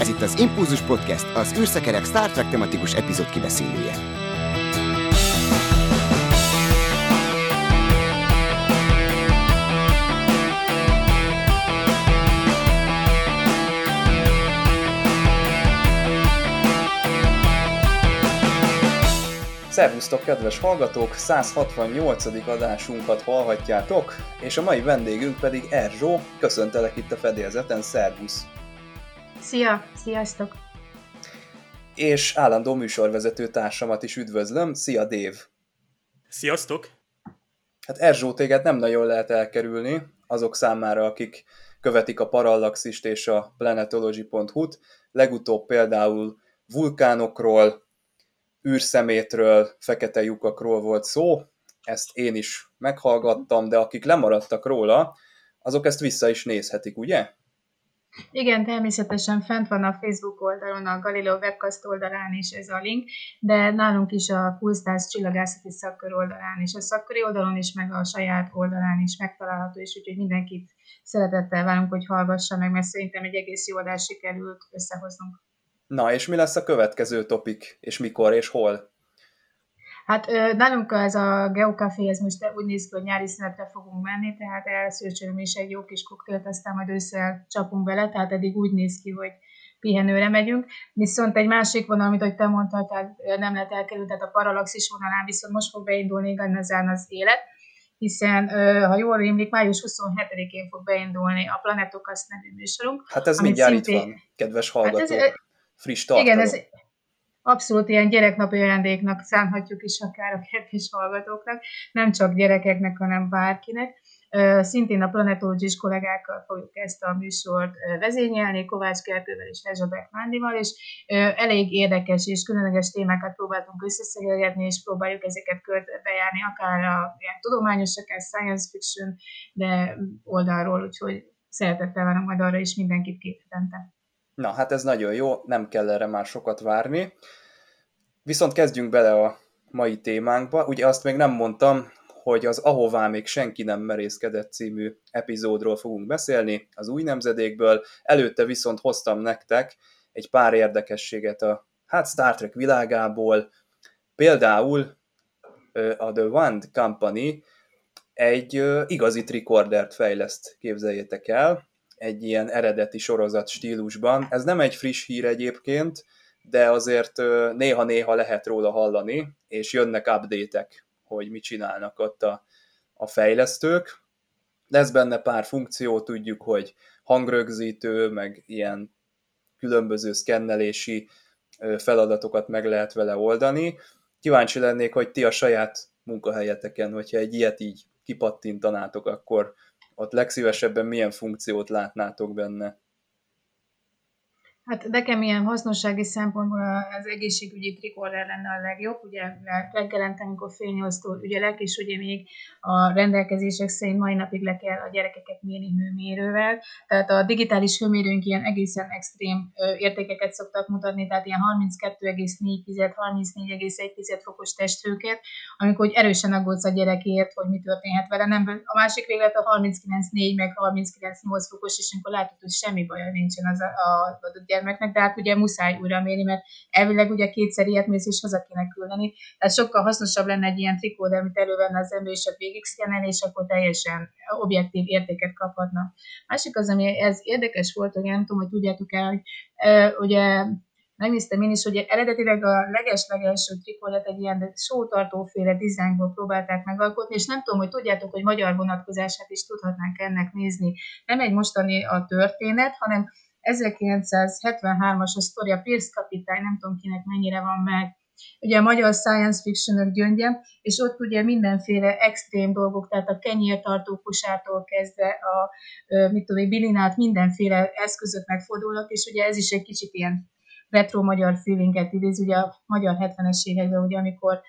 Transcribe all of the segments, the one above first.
Ez itt az Impulzus Podcast, az űrszekerek Star Trek tematikus epizód kibeszélője. Szervusztok, kedves hallgatók! 168. adásunkat hallhatjátok, és a mai vendégünk pedig Erzsó. Köszöntelek itt a fedélzeten, szervusz! Szia! Sziasztok! És állandó műsorvezető társamat is üdvözlöm. Szia, Dév! Sziasztok! Hát Erzsó, téged nem nagyon lehet elkerülni azok számára, akik követik a Parallaxist és a planetology.hu-t. Legutóbb például vulkánokról, űrszemétről, fekete lyukakról volt szó. Ezt én is meghallgattam, de akik lemaradtak róla, azok ezt vissza is nézhetik, ugye? Igen, természetesen fent van a Facebook oldalon, a Galileo webcast oldalán is ez a link, de nálunk is a Kulsztárs csillagászati szakkör oldalán is, a szakköri oldalon is, meg a saját oldalán is megtalálható, és úgyhogy mindenkit szeretettel várunk, hogy hallgassa meg, mert szerintem egy egész jó adást sikerült összehoznunk. Na, és mi lesz a következő topik, és mikor, és hol? Hát nálunk ez a Geocafé, ez most úgy néz ki, hogy nyári szünetre fogunk menni, tehát elszőrcsölöm is egy jó kis koktélt, aztán majd ősszel csapunk bele, tehát eddig úgy néz ki, hogy pihenőre megyünk. Viszont egy másik vonal, amit te mondtál, tehát nem lehet elkerülni, tehát a Parallaxis vonalán viszont most fog beindulni igazán az élet, hiszen, ha jól rémlik, május 27-én fog beindulni a Planetokasz nevű műsorunk. Hát ez mindjárt szintén... itt van, kedves hallgatók, hát friss tartalom. Igen, ez... Abszolút ilyen gyereknapi ajándéknak szánhatjuk is akár a kedves hallgatóknak, nem csak gyerekeknek, hanem bárkinek. Szintén a planetológus kollégákkal fogjuk ezt a műsort vezényelni, Kovács Gergővel és Erzsébet Mándival, és elég érdekes és különleges témákat próbáltunk összeszegélgetni, és próbáljuk ezeket körbejárni, akár a tudományos, akár science fiction, de oldalról, úgyhogy szeretettel várom majd arra is mindenkit két hetente. Na, hát ez nagyon jó, nem kell erre már sokat várni. Viszont kezdjünk bele a mai témánkba. Ugye azt még nem mondtam, hogy az Ahová még senki nem merészkedett című epizódról fogunk beszélni, az új nemzedékből. Előtte viszont hoztam nektek egy pár érdekességet a Star Trek világából. Például a The Wand Company egy igazi tricordert fejleszt, képzeljétek el, egy ilyen eredeti sorozat stílusban. Ez nem egy friss hír egyébként, de azért néha-néha lehet róla hallani, és jönnek update-ek, hogy mit csinálnak ott a fejlesztők. Lesz benne pár funkció, tudjuk, hogy hangrögzítő, meg ilyen különböző szkennelési feladatokat meg lehet vele oldani. Kíváncsi lennék, hogy ti a saját munkahelyeteken, hogyha egy ilyet így kipattintanátok, akkor ott legszívesebben milyen funkciót látnátok benne? Hát nekem ilyen hasznossági szempontból az egészségügyi trikorder lenne a legjobb, ugye reggelente, amikor fél nyolctól ügyelek, és ugye még a rendelkezések szerint mai napig le kell a gyerekeket mérni hőmérővel, tehát a digitális hőmérőnk ilyen egészen extrém értékeket szoktak mutatni, tehát ilyen 32,4, 34,1 fokos testhőket, amikor erősen aggódsz a gyerekért, hogy mi történhet vele. Nem, a másik véglet a 39,4 meg 39,8 fokos, és amikor látod, hogy semmi baja nincsen az a gyermeknek, de hát ugye muszáj újra mérni, mert elvileg ugye kétszer ilyet mész és haza kéne küldeni. Tehát sokkal hasznosabb lenne egy ilyen trikóder, amit elővenne az ember, és a végigszkennel, és akkor teljesen objektív értéket kaphatna. Másik az, ami ez érdekes volt, hogy nem tudom, hogy tudjátok el, hogy ugye megnéztem én is, hogy eredetileg a leges-legelső trikódert egy ilyen sótartóféle dizájnból próbálták megalkotni, és nem tudom, hogy tudjátok, hogy magyar vonatkozását is tudhatnánk ennek nézni. Nem egy mostani a történet, hanem 1973-as a sztoria, Pirsz kapitány, nem tudom kinek mennyire van meg, ugye a magyar science fiction-ök gyöngye, és ott ugye mindenféle extrém dolgok, tehát a kenyértartó kosától kezdve a bilinát, mindenféle eszközök megfordulnak, és ugye ez is egy kicsit ilyen retro magyar feelinget idéz, ugye a magyar 70-es években, ugye amikor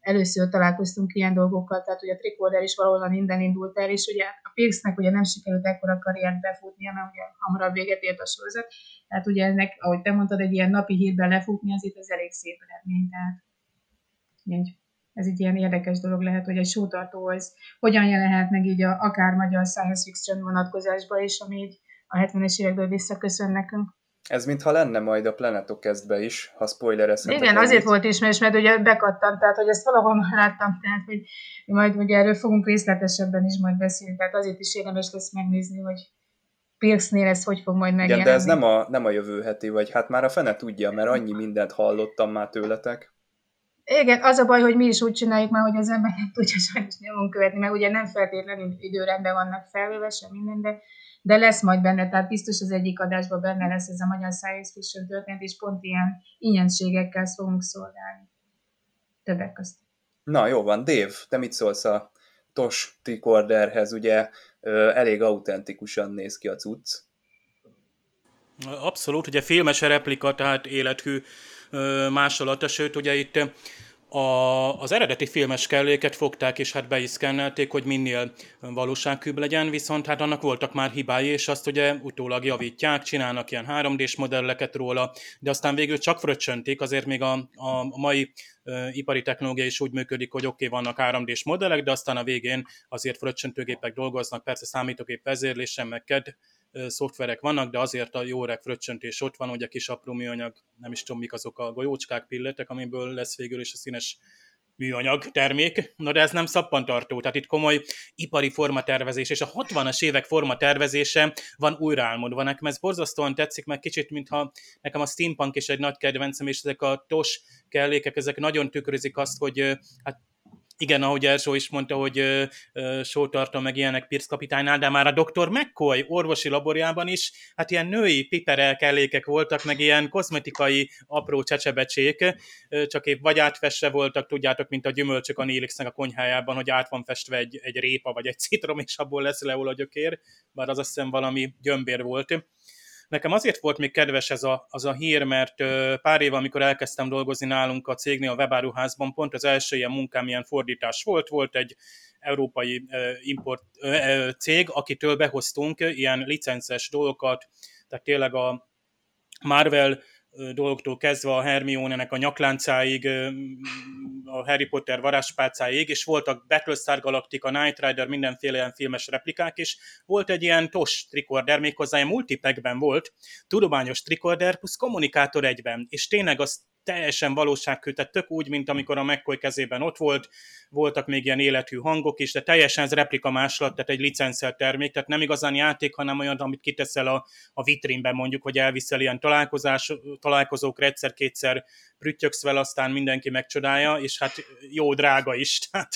először találkoztunk ilyen dolgokkal, tehát ugye a trikorder is valahol innen indult el, és ugye a Pirxnek ugye nem sikerült ekkora karriert befutnia, mert ugye hamarabb véget ért a sorozat, tehát ugye ennek, ahogy te mondtad, egy ilyen napi hírben lefutni, azért ez elég szép eredmény, tehát ez egy ilyen érdekes dolog lehet, hogy egy sótartó, ez hogyan jelenhet meg így akár magyar science fiction vonatkozásban is, ami így a 70-es évekből visszaköszön nekünk. Ez mintha lenne majd a Planeto Cast-be is, ha spoilerezhetek. Igen, azért volt ismerős, mert ugye bekattam, tehát hogy ezt valahol már láttam, tehát hogy majd ugye erről fogunk részletesebben is majd beszélni, tehát azért is érdemes lesz megnézni, hogy Pierce-nél ez hogy fog majd megjelenni. Igen, de ez nem a jövő heti, vagy hát már a fene tudja, mert annyi mindent hallottam már tőletek. Igen, az a baj, hogy mi is úgy csináljuk már, hogy az ember nem tudja sajnos nyomon követni, mert ugye nem feltétlenül időrendben vannak felvéve, sem minden, de lesz majd benne, tehát biztos az egyik adásban benne lesz ez a magyar science fiction történet, és pont ilyen ingyenségekkel fogunk szolgálni. Többek között. Na, jó van. Dave, te mit szólsz a TOS Tricorderhez? Ugye elég autentikusan néz ki a cucc. Abszolút, ugye filmes replika, tehát élethű másolata, sőt, ugye itt az eredeti filmes kelléket fogták, és hát be is szkennelték, hogy minél valóságkűbb legyen, viszont hát annak voltak már hibái, és azt ugye utólag javítják, csinálnak ilyen 3D-s modelleket róla, de aztán végül csak fröccsöntik, azért még a mai ipari technológia is úgy működik, hogy oké, vannak 3D-s modellek, de aztán a végén azért fröccsöntőgépek dolgoznak, persze számítógép vezérlésen, meg CAD szoftverek vannak, de azért a jó öreg fröccsöntés ott van, hogy a kis apró műanyag, nem is tudom mik azok a golyócskák, pilletek, amiből lesz végül is a színes műanyag termék. Na de ez nem szappantartó, tehát itt komoly ipari formatervezés, és a 60-as évek formatervezése van újraálmodva nekem. Ez borzasztóan tetszik, meg kicsit, mintha nekem a steampunk is egy nagy kedvencem, és ezek a TOS kellékek, ezek nagyon tükrözik azt, hogy hát igen, ahogy Erzsó is mondta, hogy sótartom meg ilyenek Pierce kapitánynál, de már a Dr. McCoy orvosi laborjában is, hát ilyen női piperelkellékek voltak, meg ilyen kozmetikai apró csecsebecsék, csak épp vagy átfestve voltak, tudjátok, mint a gyümölcsök a Nélixnek a konyhájában, hogy át van festve egy répa vagy egy citrom, és abból lesz leol a gyökér, bár az azt hiszem valami gyömbér volt. Nekem azért volt még kedves az a hír, mert pár éve, amikor elkezdtem dolgozni nálunk a cégnél, a webáruházban, pont az első ilyen munkám ilyen fordítás volt. Volt egy európai import cég, akitől behoztunk ilyen licences dolgokat, tehát tényleg a Marvel dolgoktól kezdve a Hermione-nek a nyakláncáig, a Harry Potter varázspálcáig, és voltak Battlestar Galactica, Knight Rider, mindenféle ilyen filmes replikák is. Volt egy ilyen TOS tricorder, méghozzá ilyen multipackben volt, tudományos tricorder plusz kommunikátor egyben, és tényleg az teljesen valóságkű, tehát tök úgy, mint amikor a McCoy kezében ott volt, voltak még ilyen élethű hangok is, de teljesen ez replika máslat, tehát egy licenszelt termék, tehát nem igazán játék, hanem olyan, amit kiteszel a vitrínben mondjuk, vagy elviszel ilyen találkozókra, egyszer-kétszer prüttyöksz vele, aztán mindenki megcsodálja, és hát jó drága is. Tehát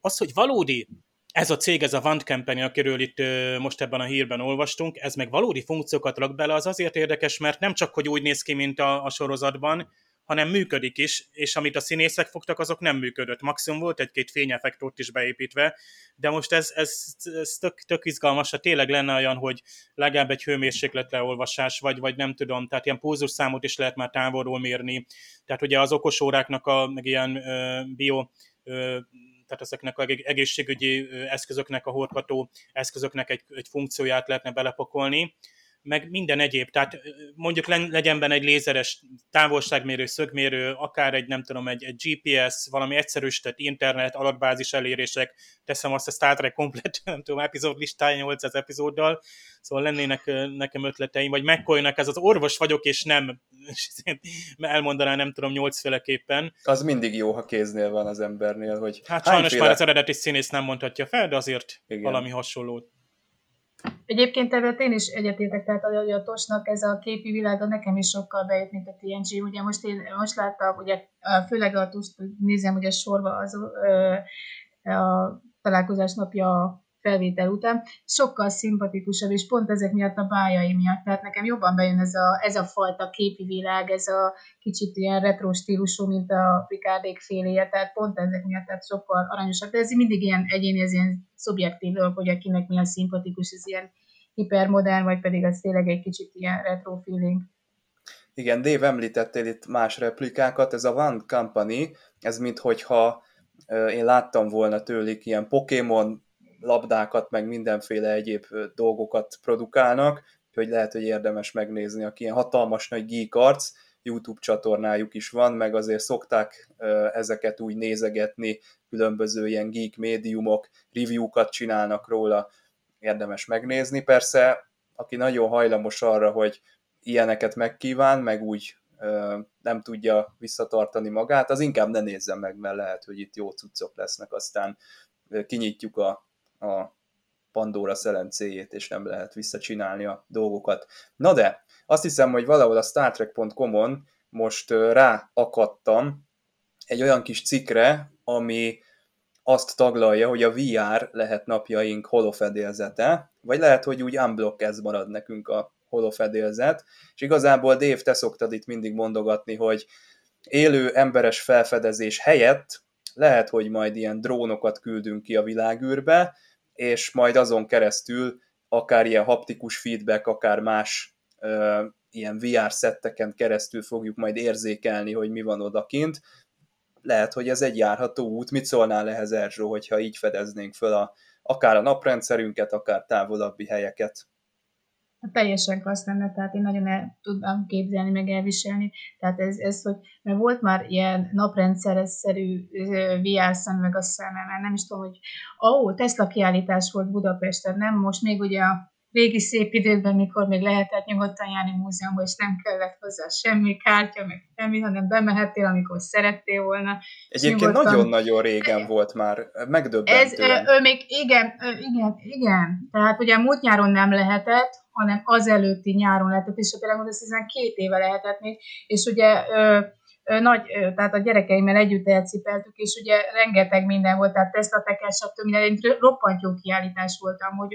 az, hogy valódi, ez a cég, ez a Vant Company, akiről itt most ebben a hírben olvastunk, ez meg valódi funkciókat rak bele, az azért érdekes, mert nem csak, hogy úgy néz ki, mint a sorozatban, hanem működik is, és amit a színészek fogtak, azok nem működött. Maximum volt egy-két fényeffektort is beépítve, de most ez tök izgalmas, ha tényleg lenne olyan, hogy legalább egy hőmérséklet leolvasás, vagy nem tudom, tehát ilyen pulzusszámot is lehet már távolról mérni. Tehát ugye az okos óráknak meg ilyen tehát ezeknek az egészségügyi eszközöknek, a hordható eszközöknek egy funkcióját lehetne belepakolni, meg minden egyéb, tehát mondjuk legyen benne egy lézeres távolságmérő, szögmérő, akár egy, nem tudom, egy GPS, valami egyszerűsített internet, adatbázis elérések, teszem azt a Star Trek komplet, nem tudom, epizódlistája 800 epizóddal, szóval lennének nekem ötleteim, vagy McCoy-nak ez az orvos vagyok, és nem, elmondaná, nem tudom, 8 féleképpen. Az mindig jó, ha kéznél van az embernél, hogy hát sajnos már az eredeti színész nem mondhatja fel, de azért igen, valami hasonlót. Egyébként ebből én is egyetértek, tehát a TOS-nak ez a képi világa nekem is sokkal bejött, mint a TNG. Ugye most láttam, ugye főleg a TOS-t nézem, ugye sorba az a találkozás napja felvétel után, sokkal szimpatikusabb, és pont ezek miatt a bájai miatt. Tehát nekem jobban bejön ez a fajta képi világ, ez a kicsit ilyen retro stílusú, mint a Picardék féléje, tehát pont ezek miatt, tehát sokkal aranyosabb. De ez mindig ilyen egyéni, ez ilyen szubjektív dolog, hogy akinek mi a szimpatikus, ez ilyen hipermodern, vagy pedig az tényleg egy kicsit ilyen retro feeling. Igen, Dave, említettél itt más replikákat, ez a One Company, ez minthogyha én láttam volna tőlük ilyen Pokémon labdákat, meg mindenféle egyéb dolgokat produkálnak, úgyhogy lehet, hogy érdemes megnézni, aki ilyen hatalmas nagy geek arc, YouTube csatornájuk is van, meg azért szokták ezeket úgy nézegetni, különböző ilyen geek médiumok, review-kat csinálnak róla, érdemes megnézni. Persze, aki nagyon hajlamos arra, hogy ilyeneket megkíván, meg úgy nem tudja visszatartani magát, az inkább ne nézzen meg, mert lehet, hogy itt jó cuccok lesznek, aztán kinyitjuk a Pandora szelencéjét, és nem lehet visszacsinálni a dolgokat. Na de, azt hiszem, hogy valahol a StarTrek.com-on most ráakadtam egy olyan kis cikkre, ami azt taglalja, hogy a VR lehet napjaink holofedélzete, vagy lehet, hogy úgy unblock ez marad nekünk a holofedélzet, és igazából Dave, te szoktad itt mindig mondogatni, hogy élő emberes felfedezés helyett lehet, hogy majd ilyen drónokat küldünk ki a világűrbe, és majd azon keresztül akár ilyen haptikus feedback, akár más ilyen VR-szetteken keresztül fogjuk majd érzékelni, hogy mi van odakint. Lehet, hogy ez egy járható út. Mit szólnál ehhez, Erzsó, hogyha így fedeznénk föl akár a naprendszerünket, akár távolabbi helyeket? Teljesen klassz lenne, tehát én nagyon el tudnám képzelni, meg elviselni. Tehát ez hogy mert volt már ilyen naprendszeres-szerű VR szem, meg a szemem, nem is tudom, hogy Tesla kiállítás volt Budapesten, nem most, még ugye a régi szép időkben, mikor még lehetett nyugodtan járni múzeumban, és nem kellett hozzá semmi kártya, meg semmi, hanem bemehettél, amikor szerettél volna. Egyébként nagyon-nagyon régen volt már, megdöbbentően. Ez még igen. Tehát ugye múlt nyáron nem lehetett, hanem azelőtti nyáron lehetett, és például ez 2 éve lehetett még, és ugye tehát a gyerekeimmel együtt elcipeltük, és ugye rengeteg minden volt, tehát Tesla teker, stb. Minden, egy roppant jó kiállítás voltam, hogy,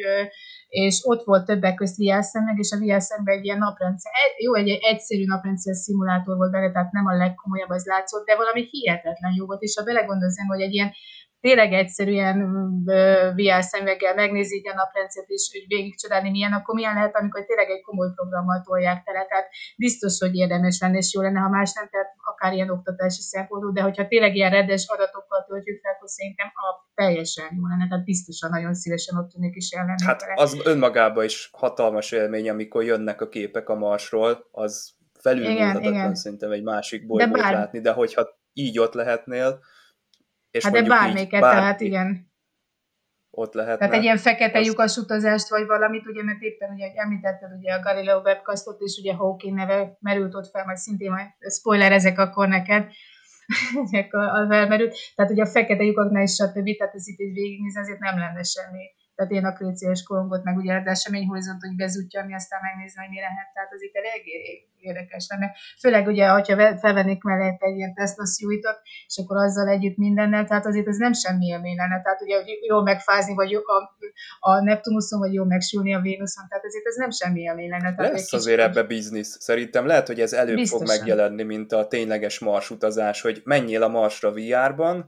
és ott volt többek közt VR-szemnek, és a VR-szemben egy ilyen naprendszer, egy egyszerű naprendszer szimulátor volt benne, tehát nem a legkomolyabb, az látszott, de valami hihetetlen jó volt, és ha belegondolzom, hogy egy ilyen tényleg egyszerűen VR szemüveggel megnézi a naprendszert, és hogy végigcsodálni milyen, akkor milyen lehet, amikor tényleg egy komoly programmal tolják tele. Tehát biztos, hogy érdemes lenne, és jó lenne, ha más nem, tehát akár ilyen oktatási szempontú, de hogyha tényleg ilyen reddes adatokkal töltjük fel, akkor szerintem teljesen jó lenne, tehát biztosan nagyon szívesen ott tűnik is ellenni. Hát az önmagában is hatalmas élmény, amikor jönnek a képek a Marsról, az felülmúlhatatlan szerintem egy másik bolygót látni, de hogyha így ott lehetnél, hát de bármelyiket, tehát igen. Ott lehetne. Tehát egy ilyen fekete lyukas utazást, vagy valamit, ugye, mert éppen ugye említetted ugye a Galileo webcastot, és ugye Hawking neve merült ott fel, majd szintén majd spoilerezek akkor neked, a felmerült. Tehát ugye a fekete lyukaknál is stb. Tehát ez itt így végignézni, azért nem lenne semmi. Tehát én a kréciás korongot, meg ugye az eseményhorizont, hogy bezútja, ami aztán megnézni, hogy mi lehet. Tehát az itt elég érdekes lenne. Főleg ugye, hogyha felvennék mellett egy ilyen Tesla Suite-ot, és akkor azzal együtt mindennel, tehát azért ez nem semmi élmény lenne. Tehát ugye, hogy jól megfázni, vagy a Neptunuson, vagy jól megsülni a Vénuszon, tehát azért ez nem semmi élmény lenne. Tehát lesz azért ebbe biznisz. Szerintem lehet, hogy ez előbb biztosan fog megjelenni, mint a tényleges marsutazás, hogy menjél a Marsra VR-ban,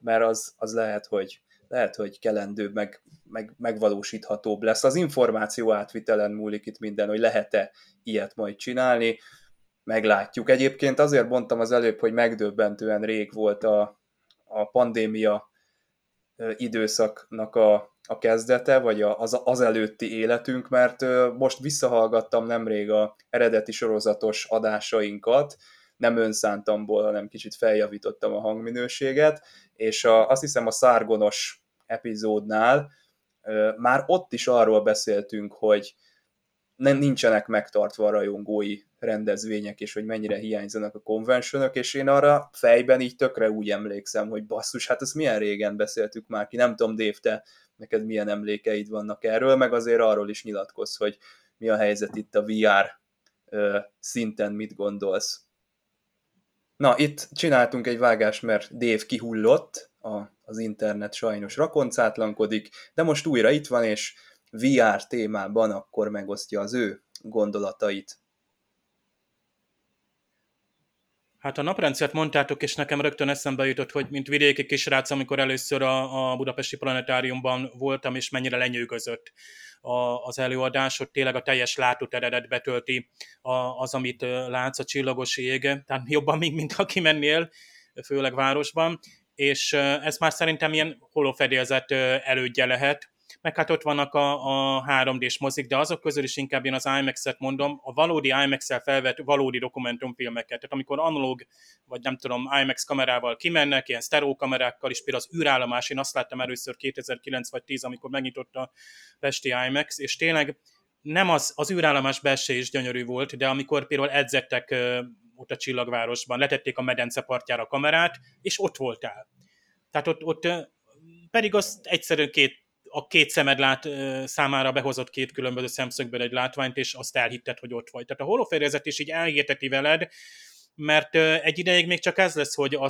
mert az lehet, hogy kelendőbb, meg megvalósíthatóbb lesz. Az információ átvitelen múlik itt minden, hogy lehet-e ilyet majd csinálni. Meglátjuk. Egyébként azért mondtam az előbb, hogy megdöbbentően rég volt a pandémia időszaknak a kezdete, vagy az előtti életünk, mert most visszahallgattam nemrég az eredeti sorozatos adásainkat, nem önszántamból, hanem kicsit feljavítottam a hangminőséget, és azt hiszem a szárgonos epizódnál már ott is arról beszéltünk, hogy nincsenek megtartva a rajongói rendezvények, és hogy mennyire hiányzanak a konvencionok, és én arra fejben így tökre úgy emlékszem, hogy basszus, hát ezt milyen régen beszéltük már ki, nem tudom, Dév, te neked milyen emlékeid vannak erről, meg azért arról is nyilatkozz, hogy mi a helyzet itt a VR szinten, mit gondolsz. Na, itt csináltunk egy vágást, mert Dave kihullott, az internet sajnos rakoncátlankodik, de most újra itt van, és VR témában akkor megosztja az ő gondolatait. Hát a naprendszert mondtátok, és nekem rögtön eszembe jutott, hogy mint vidéki kisrác, amikor először a budapesti planetáriumban voltam, és mennyire lenyűgözött az előadás, hogy tényleg a teljes látóteredet betölti az, amit látsz, a csillagos ég, tehát jobban még, mint ha kimennél, főleg városban, és ez már szerintem ilyen holofedélzet elődje lehet, meg hát ott vannak a 3D-s mozik, de azok közül is inkább én az IMAX-et mondom, a valódi IMAX-el felvett valódi dokumentumfilmeket. Tehát amikor analóg, vagy nem tudom, IMAX kamerával kimennek, ilyen sztereó kamerákkal is, például az űrállomás, én azt láttam először 2009 vagy 2010, amikor megnyitott a pesti IMAX, és tényleg nem az űrállomás belső is gyönyörű volt, de amikor például edzettek ott a Csillagvárosban, letették a medence partjára a kamerát, és ott voltál. Tehát ott pedig azt egyszerűen a két szemed számára behozott két különböző szemszögből egy látványt, és azt elhitted, hogy ott vagy. Tehát a holóférjezet is így elhirdeti veled, mert egy ideig még csak ez lesz, hogy a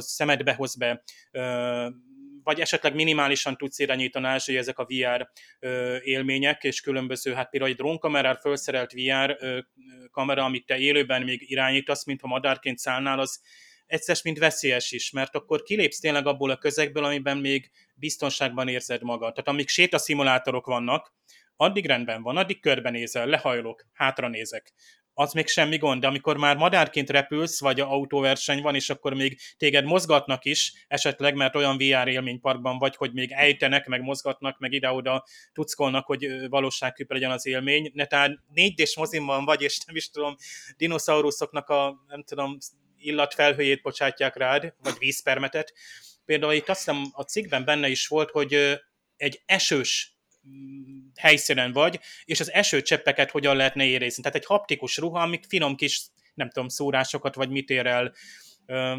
szemedbe hoz be, vagy esetleg minimálisan tudsz irányítani, hogy ezek a VR élmények, és különböző, hát például egy drónkamerára felszerelt VR kamera, amit te élőben még irányítasz, mintha madárként szállnál, az egyszer mint veszélyes is, mert akkor kilépsz tényleg abból a közegből, amiben még biztonságban érzed magad. Tehát amíg sétaszimulátorok vannak, addig rendben van, addig körbenézel, lehajlok, hátranézek. Az még semmi gond, de amikor már madárként repülsz, vagy autóverseny van, és akkor még téged mozgatnak is, esetleg, mert olyan VR élményparkban vagy, hogy még ejtenek, meg mozgatnak, meg ide-oda tuckolnak, hogy valóságkűpe legyen az élmény. Netán 4D-s mozimban vagy, és nem is tudom, dinoszauruszoknak a, nem tudom, illatfelhőjét bocsátják rád, vagy vízpermetet. Például itt azt hiszem a cikkben benne is volt, hogy egy esős helyszínen vagy, és az esőcseppeket hogyan lehetne érezni. Tehát egy haptikus ruha, amik finom kis, nem tudom, szórásokat, vagy mit ér el.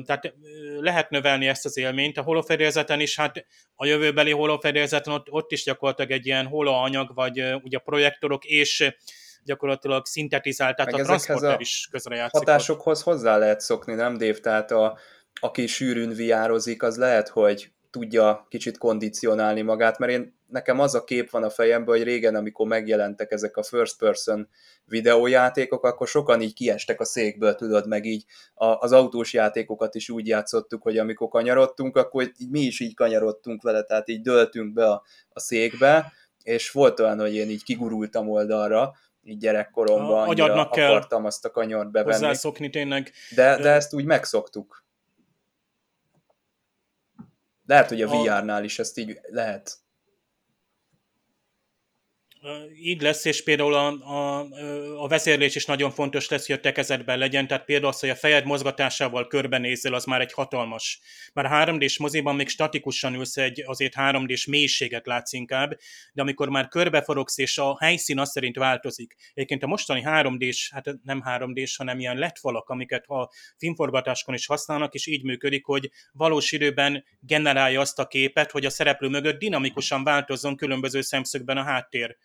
Tehát lehet növelni ezt az élményt. A holófedélzeten is, hát a jövőbeli holófedélzeten ott is gyakorlatilag egy ilyen holoanyag, vagy ugye projektorok, és gyakorlatilag szintetizált, tehát meg a transzporter is közrejátszik. Hatásokhoz hozzá lehet szokni, nem, Dave? Tehát aki sűrűn viározik, az lehet, hogy tudja kicsit kondicionálni magát, mert nekem az a kép van a fejemben, hogy régen, amikor megjelentek ezek a first person videójátékok, akkor sokan így kiestek a székből, tudod, meg így az autós játékokat is úgy játszottuk, hogy amikor kanyarodtunk, akkor így mi is így kanyarodtunk vele, tehát így döltünk be a székbe, és volt olyan, hogy én így kigurultam oldalra, így gyerekkoromban annyira akartam azt a kanyart bevenni. Hozzászokni tényleg. De ezt úgy megszoktuk. Lehet, hogy a VR-nál is ezt így lehet. Így lesz, és például a vezérlés is nagyon fontos lesz, hogy a tekezetben legyen, tehát például az, hogy a fejed mozgatásával körbenézzel, az már egy hatalmas. Már a 3D-s moziban még statikusan ülsz, azért 3D-s mélységet látsz inkább, de amikor már körbeforogsz, és a helyszín azt szerint változik. Egyébként a mostani 3D-s, hát nem 3D-s, hanem ilyen LED-falak, amiket a filmforgatáskon is használnak, és így működik, hogy valós időben generálja azt a képet, hogy a szereplő mögött dinamikusan változzon különböző szemszögben a háttér.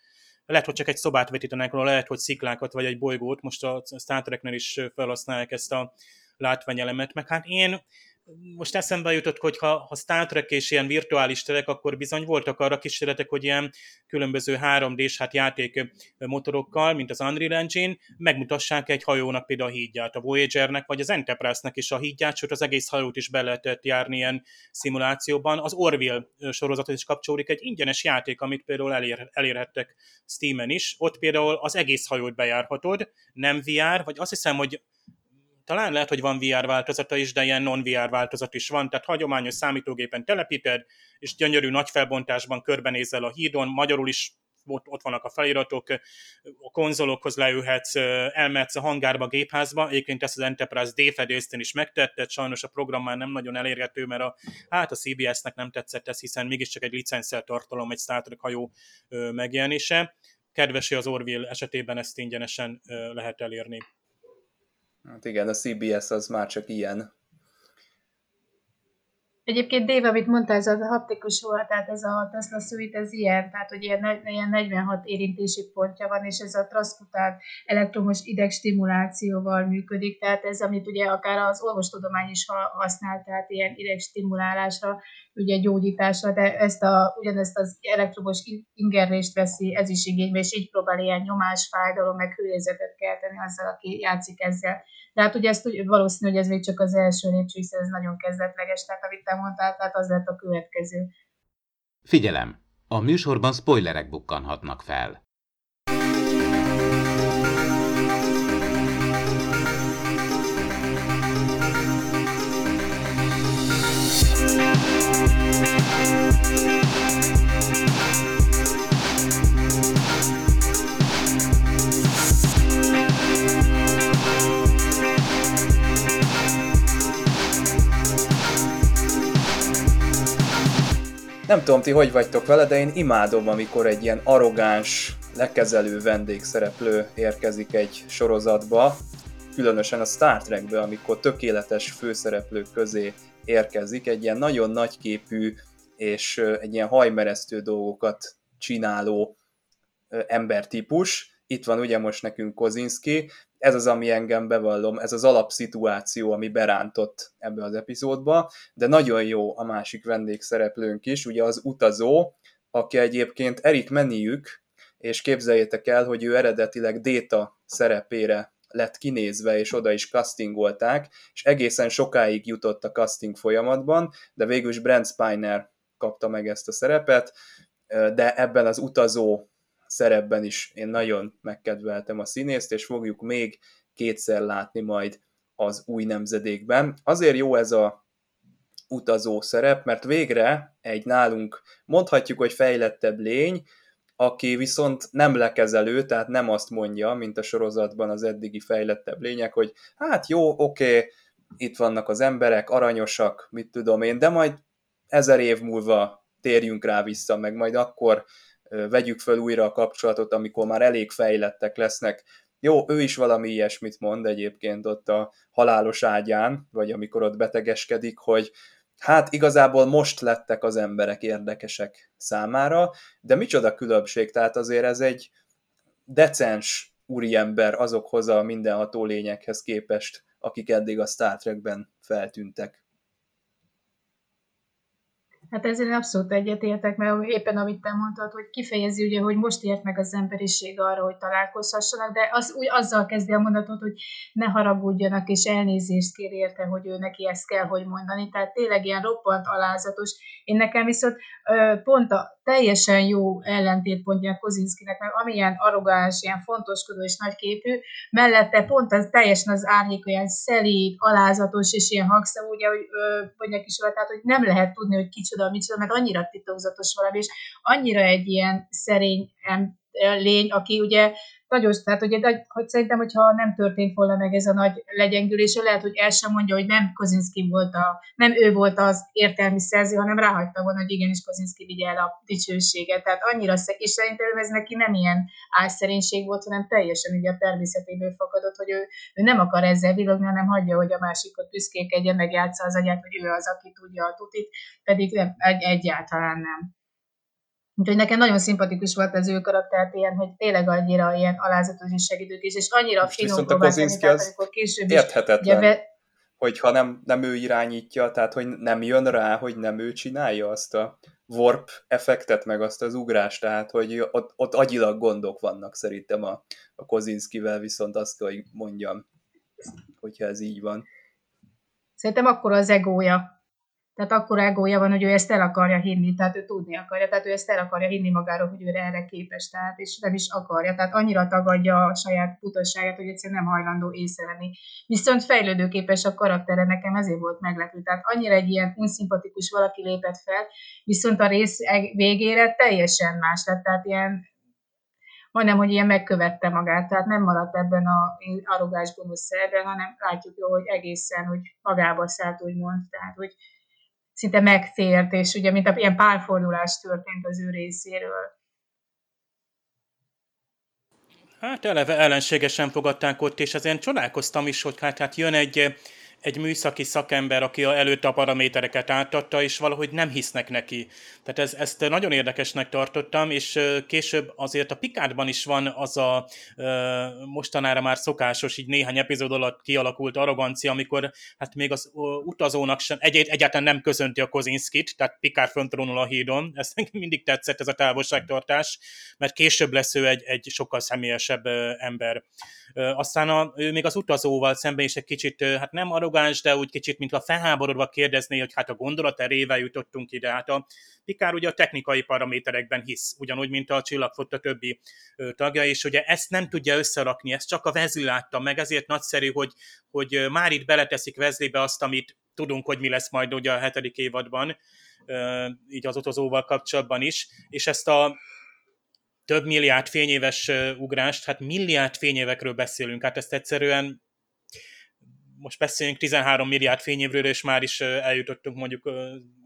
Lehet, hogy csak egy szobát vetítenek, lehet, hogy sziklákat, vagy egy bolygót, most a Star Treknél is felhasználják ezt a látványelemet, meg hát én most eszembe jutott, hogy ha Star Trek és ilyen virtuális terek, akkor bizony voltak arra kísérletek, hogy ilyen különböző 3D-s játékmotorokkal, mint az Unreal Engine, megmutassák egy hajónak például a hídját, a Voyagernek, vagy az Enterprise-nek is a hídját, sőt az egész hajót is be lehetett járni ilyen szimulációban. Az Orville sorozathoz is kapcsolódik egy ingyenes játék, amit például elérhettek Steamen is. Ott például az egész hajót bejárhatod, nem VR, vagy azt hiszem, hogy talán lehet, hogy van VR változata is, de ilyen non-VR változat is van, tehát hagyományos számítógépen telepíted, és gyönyörű nagy felbontásban körbenézel a hídon, magyarul is ott vannak a feliratok, a konzolokhoz leülhetsz, elmehetsz a hangárba, a gépházba, egyébként ezt az Enterprise D-fedélztén is megtetted, sajnos a program már nem nagyon elérhető, mert a CBS-nek nem tetszett ez, hiszen mégiscsak egy licenszer tartalom, egy Star Trek hajó megjelenése. Kedvesi az Orville esetében ezt ingyenesen lehet elérni. Hát igen, a CBS az már csak ilyen. Egyébként Dave, amit mondta, ez a haptikus volt, tehát ez a Tesla Suite, ez ilyen, tehát hogy ilyen 46 érintési pontja van, és ez a transzkutált elektromos idegstimulációval működik, tehát ez, amit ugye akár az orvostudomány is használ, tehát ilyen idegstimulálásra, ugye gyógyításra, de ugyanezt az elektromos ingerlést veszi, ez is igénybe, és így próbál ilyen nyomás, fájdalom, meg hőérzetet kelteni azzal, aki játszik ezzel. De hát ugye ezt valószínű, hogy ez még csak az első lépcső, hiszen ez nagyon kezdetleges, tehát amit te mondtál, tehát az lett a következő. Figyelem! A műsorban spoilerek bukkanhatnak fel. Nem tudom, ti hogy vagytok vele, de én imádom, amikor egy ilyen arrogáns, lekezelő vendégszereplő érkezik egy sorozatba, különösen a Star Trekbe, amikor tökéletes főszereplők közé érkezik, egy ilyen nagyon nagyképű és egy ilyen hajmeresztő dolgokat csináló embertípus. Itt van ugye most nekünk Kozinski, ez az, ami engem bevallom, ez az alapszituáció, ami berántott ebbe az epizódba, de nagyon jó a másik vendégszereplőnk is, ugye az utazó, aki egyébként Eric Meniuk, és képzeljétek el, hogy ő eredetileg Déta szerepére lett kinézve, és oda is castingolták, és egészen sokáig jutott a casting folyamatban, de végül is Brent Spiner kapta meg ezt a szerepet, de ebben az utazó szerepben is én nagyon megkedveltem a színészt, és fogjuk még kétszer látni majd az új nemzedékben. Azért jó ez a utazó szerep, mert végre egy nálunk mondhatjuk, hogy fejlettebb lény, aki viszont nem lekezelő, tehát nem azt mondja, mint a sorozatban az eddigi fejlettebb lények, hogy hát jó, oké, itt vannak az emberek, aranyosak, mit tudom én, de majd 1000 év múlva térjünk rá vissza, meg majd akkor vegyük föl újra a kapcsolatot, amikor már elég fejlettek lesznek. Jó, ő is valami ilyesmit mond egyébként ott a halálos ágyán, vagy amikor ott betegeskedik, hogy hát igazából most lettek az emberek érdekesek számára, de micsoda különbség, tehát azért ez egy decens úriember azokhoz a mindenható lényekhez képest, akik eddig a Star Trekben feltűntek. Hát ezzel abszolút egyetértek, mert éppen amit te mondtad, hogy kifejezi ugye, hogy most ért meg az emberiség arra, hogy találkozhassanak, de azzal kezdi a mondatot, hogy ne haragudjanak és elnézést kér érte, hogy ő neki ezt kell, hogy mondani. Tehát tényleg ilyen roppant alázatos. Én nekem viszont pont a teljesen jó ellentétpontja Kozinskinek, mert amilyen arrogáns, ilyen fontoskodó és nagyképű, mellette pont az teljesen az árnyék, olyan szelíd, alázatos és ilyen hangszavú, ugye, hogy mondják is oda, tehát hogy nem lehet tudni, hogy kicsoda, mert annyira titokzatos valami, és annyira egy ilyen szerény lény, aki ugye nagyon, tehát ugye, hogy szerintem, hogyha nem történt volna meg ez a nagy legyengülés, lehet, hogy el sem mondja, hogy nem Kozinski volt nem ő volt az értelmi szerző, hanem ráhagyta volna, hogy igenis Kozinski vigye el a dicsőséget. Tehát annyira, és szerintem ez neki nem ilyen álszerénység volt, hanem teljesen ugye a természetéből fakadott, hogy ő nem akar ezzel villogni, hanem hagyja, hogy a másikot büszkékedje, megjátsza az agyát, hogy ő az, aki tudja a tutit, pedig nem, egyáltalán nem. Úgyhogy nekem nagyon szimpatikus volt az ő karaktert, ilyen, hogy tényleg annyira ilyen alázatos és segítőkés, és annyira finom próbálkozni, tehát amikor később is... Érthetetlen, hogyha nem ő irányítja, tehát hogy nem jön rá, hogy nem ő csinálja azt a warp effektet, meg azt az ugrást, tehát hogy ott agyilag gondok vannak szerintem a Kozinskivel, viszont azt kell, hogy mondjam, hogyha ez így van. Szerintem akkor az egója. Tehát akkor egója van, hogy ő ezt el akarja hinni, tehát ő tudni akarja, tehát ő ezt el akarja hinni magáról, hogy ő erre képes, tehát és nem is akarja, tehát annyira tagadja a saját utasságát, hogy egyszerűen nem hajlandó észrevenni. Viszont fejlődőképes a karaktere, nekem ezért volt meglepő, tehát annyira egy ilyen unszimpatikus valaki lépett fel, viszont a rész végére teljesen más lett, tehát ilyen, majdnem, hogy ilyen megkövette magát, tehát nem maradt ebben a arrogáns gonosz szerben, hanem látjuk jól, hogy egészen, hogy magába szállt, úgymond, tehát hogy szinte megfért, és ugye, mint ilyen párfordulás történt az ő részéről. Hát eleve ellenségesen fogadták ott, és ezen csodálkoztam is, hogy hát jön egy műszaki szakember, aki előtt a paramétereket átadta, és valahogy nem hisznek neki. Tehát ezt nagyon érdekesnek tartottam, és később azért a Picardban is van az a mostanára már szokásos, így néhány epizód alatt kialakult arrogancia, amikor hát még az utazónak sem, egyáltalán nem közönti a Kozinskit, tehát Picard föntrónul a hídon. Ezt mindig tetszett ez a távolságtartás, mert később lesz ő egy sokkal személyesebb ember. Aztán ő még az utazóval szemben is egy kicsit, hát nem arrogáns, de úgy kicsit, mintha felháborodva kérdezné, hogy hát a gondolat erével jutottunk ide. Hát a Picard ugye a technikai paraméterekben hisz, ugyanúgy, mint a Csillagfotta többi tagja, és ugye ezt nem tudja összerakni, ezt csak a Wesley látta meg, ezért nagyszerű, hogy már itt beleteszik Wesleybe azt, amit tudunk, hogy mi lesz majd ugye a 7. évadban, így az utazóval kapcsolatban is, és ezt a több milliárd fényéves ugrást, hát milliárd fényévekről beszélünk, hát ezt egyszerűen most beszélünk 13 milliárd fényévről, és már is eljutottunk mondjuk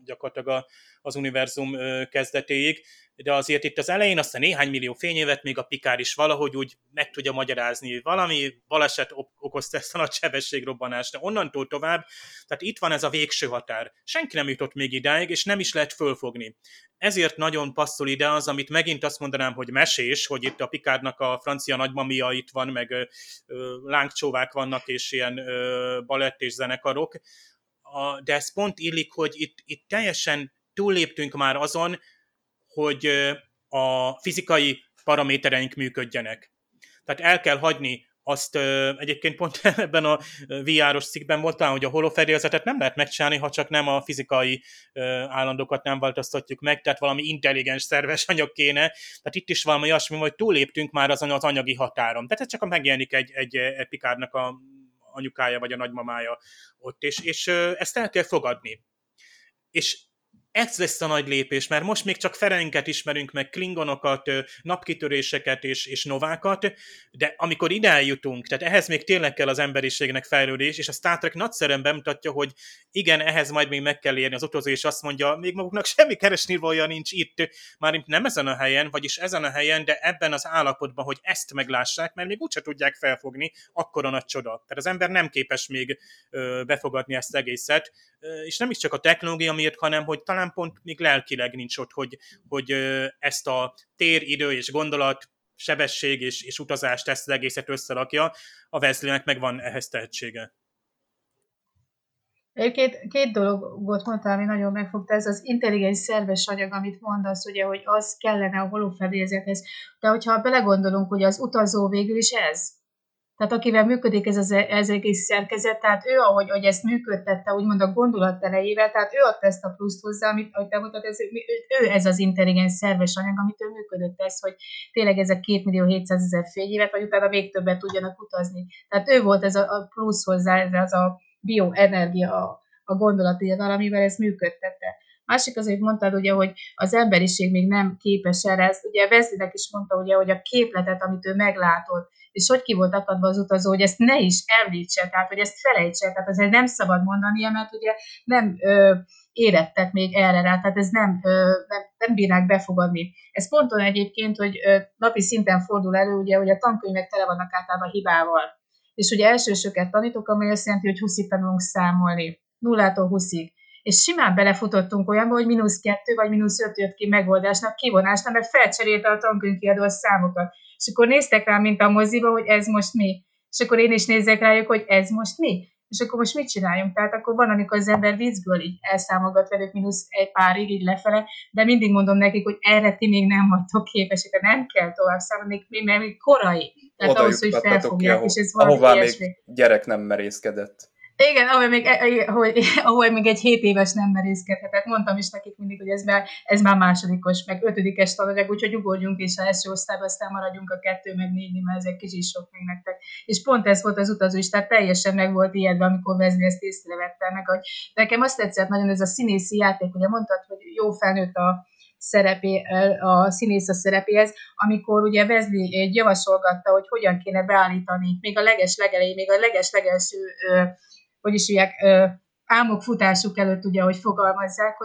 gyakorlatilag az univerzum kezdetéig, de azért itt az elején azt a néhány millió fényévet még a Picard is valahogy úgy meg tudja magyarázni, hogy valami baleset okozta ezt a nagy sebességrobbanást, de onnantól tovább, tehát itt van ez a végső határ. Senki nem jutott még idáig, és nem is lehet fölfogni. Ezért nagyon passzol ide az, amit megint azt mondanám, hogy mesés, hogy itt a Picardnak a francia nagymamia itt van, meg lángcsóvák vannak, és ilyen balett és zenekarok, de ez pont illik, hogy itt teljesen túlléptünk már azon, hogy a fizikai paramétereink működjenek. Tehát el kell hagyni azt, egyébként pont ebben a VR-os cikkben volt talán, hogy a holofedélzetet nem lehet megcsinálni, ha csak nem a fizikai állandókat nem változtatjuk meg, tehát valami intelligens szerves anyag kéne. Tehát itt is valami olyasmi, hogy túlléptünk már azon az anyagi határon. Tehát ez csak megjelenik egy Picardnak a anyukája vagy a nagymamája ott, és ezt el kell fogadni. És ez lesz a nagy lépés, mert most még csak Ferenket ismerünk meg, Klingonokat, napkitöréseket és novákat, de amikor ide eljutunk, tehát ehhez még tényleg kell az emberiségnek fejlődés, és a Star Trek nagyszerűen bemutatja, hogy igen, ehhez majd még meg kell érni. Az utolsó is azt mondja, még maguknak semmi keresnivalója nincs itt, már nem ezen a helyen, vagyis ezen a helyen, de ebben az állapotban, hogy ezt meglássák, mert még úgyse tudják felfogni, akkora nagy csoda. Tehát az ember nem képes még befogadni ezt egészet, és nem is csak a technológia miatt, hanem hogy talán pont még lelkileg nincs ott, hogy ezt a tér, idő és gondolat, sebesség és utazást, ezt az egészet összerakja, a Wesleynek meg van ehhez tehetsége. Két dologot mondtál, ami nagyon megfogta, ez az intelligens szerves anyag, amit mondasz, ugye, hogy az kellene a holófedélzethez. De hogyha belegondolunk, hogy az utazó végül is ez, tehát akivel működik ez egész szerkezet, tehát ő, ahogy ezt működtette, úgymond a gondolat erejével, tehát ő adta ezt a pluszt hozzá, amit te mondtad, ő ez az intelligens szerves anyag, amit ő működött ez, hogy tényleg ez a 2.700.000 fényévet, vagy utána még többet tudjanak utazni. Tehát ő volt ez a plusz hozzá, ez az a bioenergia, a gondolatérvel, amivel ezt működtette. Másik az, hogy mondtad, ugye, hogy az emberiség még nem képes erre, ezt ugye Wesleynek is mondta, ugye, hogy a képletet, amit ő meglátott, és hogy ki volt akadva az utazó, hogy ezt ne is említse, tehát hogy ezt felejtse, tehát azért nem szabad mondania, mert ugye nem érettek még erre rá, tehát ez nem bírják befogadni. Ez ponton egyébként, hogy napi szinten fordul elő, ugye, hogy a tankönyvek tele vannak általában hibával. És ugye elsősöket tanítok, amely azt jelenti, hogy 20-ig tanulunk számolni, 0-tól 20-ig. És simán belefutottunk olyanba, hogy -2 vagy -5 jött ki megoldásnak, kivonásnak, mert felcserélte a tankönyvkiadó a számokat. És akkor néztek rá, mint a moziba, hogy ez most mi. És akkor én is nézek rájuk, hogy ez most mi. És akkor most mit csináljunk? Tehát akkor van, amikor az ember viccből így elszámolgat velük -1 párig, így lefele, de mindig mondom nekik, hogy erre ti még nem vagytok képesek, nem kell tovább számolni, mert még korai. Tehát oda ahhoz, hogy felfogják, és ez valami ilyesmi. Még gyerek nem merészkedett. Igen, ahol még egy 7 éves nem merészkedhetett. Mondtam is nekik mindig, hogy ez már másodikos, meg 5-es tananyag, úgyhogy ugorjunk és az első osztályba, aztán maradjunk a 2 meg 4-nél, mert ez egy kicsit sok még nektek. És pont ez volt az utazó is, tehát teljesen meg volt ijedve, amikor Wesley ezt észrevette meg. Hogy nekem azt tetszett nagyon ez a színészi játék, ugye mondtad, hogy jó felnőtt a színész a szerepéhez, amikor ugye Wesley javasolgatta, hogy hogyan kéne beállítani, még a leges-legelején, még a leges-legelső álmok futásuk előtt, ugye, hogy fogalmazzák,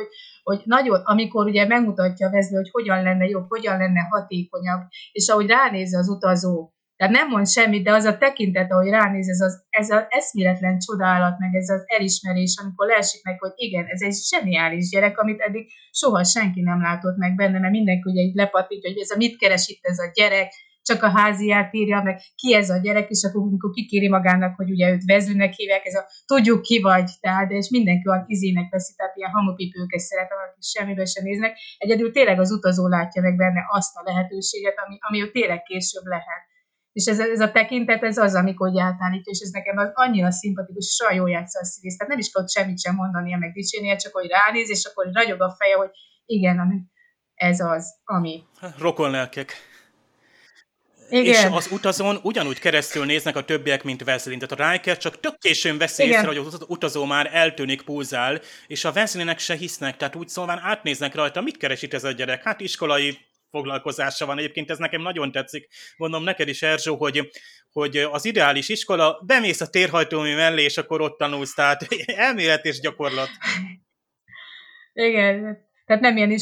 hogy nagyon, amikor ugye megmutatja Wesley, hogy hogyan lenne jobb, hogyan lenne hatékonyabb, és ahogy ránéz az utazó, tehát nem mond semmit, de az a tekintet, ahogy ránéz, ez az eszméletlen csodálat, meg ez az elismerés, amikor leesik meg, hogy igen, ez egy zseniális gyerek, amit eddig soha senki nem látott meg benne, mert mindenki ugye így lepatítja, hogy ez a mit keres itt ez a gyerek, csak a háziát írja, meg ki ez a gyerek, és akkor amikor kikéri magának, hogy ugye őt Wesleynek hívják, ez a tudjuk ki vagy, tehát, és mindenki olyan izének veszi, tehát ilyen hamupipőkes szerepel, akik semmibe sem néznek, egyedül tényleg az utazó látja meg benne azt a lehetőséget, ami tényleg később lehet. És ez a tekintet, ez az, amikor átállítja, és ez nekem az annyira szimpatikus, és olyan jól játsza a színész, tehát nem is tudod semmit sem mondani, meg dicsérnie, csak hogy ránéz, és akkor ragyog a feje, hogy igen, ez az, ami. Rokonlelkek. Igen. És az utazón ugyanúgy keresztül néznek a többiek, mint Wesley. Tehát a Riker csak tök későn veszi észre, hogy az utazó már eltűnik, pulzál, és a Wesleynek se hisznek, tehát úgy szólván átnéznek rajta, mit keres itt ez a gyerek, hát iskolai foglalkozása van. Egyébként ez nekem nagyon tetszik, gondolom neked is, Erzsó, hogy az ideális iskola, bemész a térhajtómű mellé, és akkor ott tanulsz, tehát elmélet és gyakorlat. Igen, tehát nem ilyen,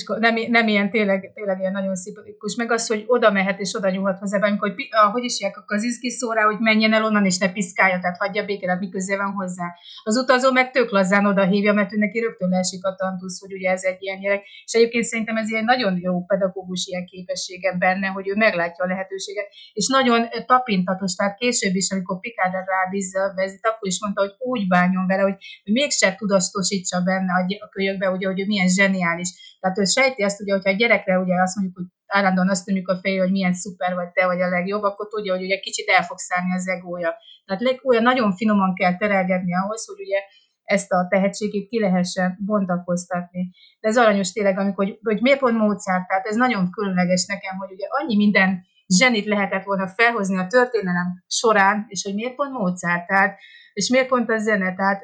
nem ilyen tényleg ilyen nagyon szimpatikus, meg az, hogy oda mehet és oda nyúlhat hozzá, amikor, hogy is jelk az izgiszóra, hogy menjen el onnan és ne piszkálja, tehát hagyja békén, miközben van hozzá. Az utazó meg tök lazán oda hívja, mert neki rögtön leesik a tantusz, hogy ugye ez egy ilyen gyerek. És egyébként szerintem ez ilyen nagyon jó pedagógus ilyen képessége benne, hogy ő meglátja a lehetőséget, és nagyon tapintatos, tehát később is, amikor Picardra rábízza, akkor is mondta, hogy úgy bánjon vele, hogy mégsem tudatosítsa benne a kölyökbe, ugye, hogy ő milyen zseniális. Tehát ő sejti ezt, ugye, hogyha a gyerekre ugye azt mondjuk, hogy állandóan azt tűnik a fejére, hogy milyen szuper vagy, te vagy a legjobb, akkor tudja, hogy ugye kicsit el fog szállni az egója. Tehát olyan nagyon finoman kell terelgetni ahhoz, hogy ugye ezt a tehetségét ki lehessen bontakoztatni. De ez aranyos tényleg, amikor, hogy miért pont Mozart, tehát ez nagyon különleges nekem, hogy ugye annyi minden zsenit lehetett volna felhozni a történelem során, és hogy miért pont Mozart, tehát, és miért pont a zene, tehát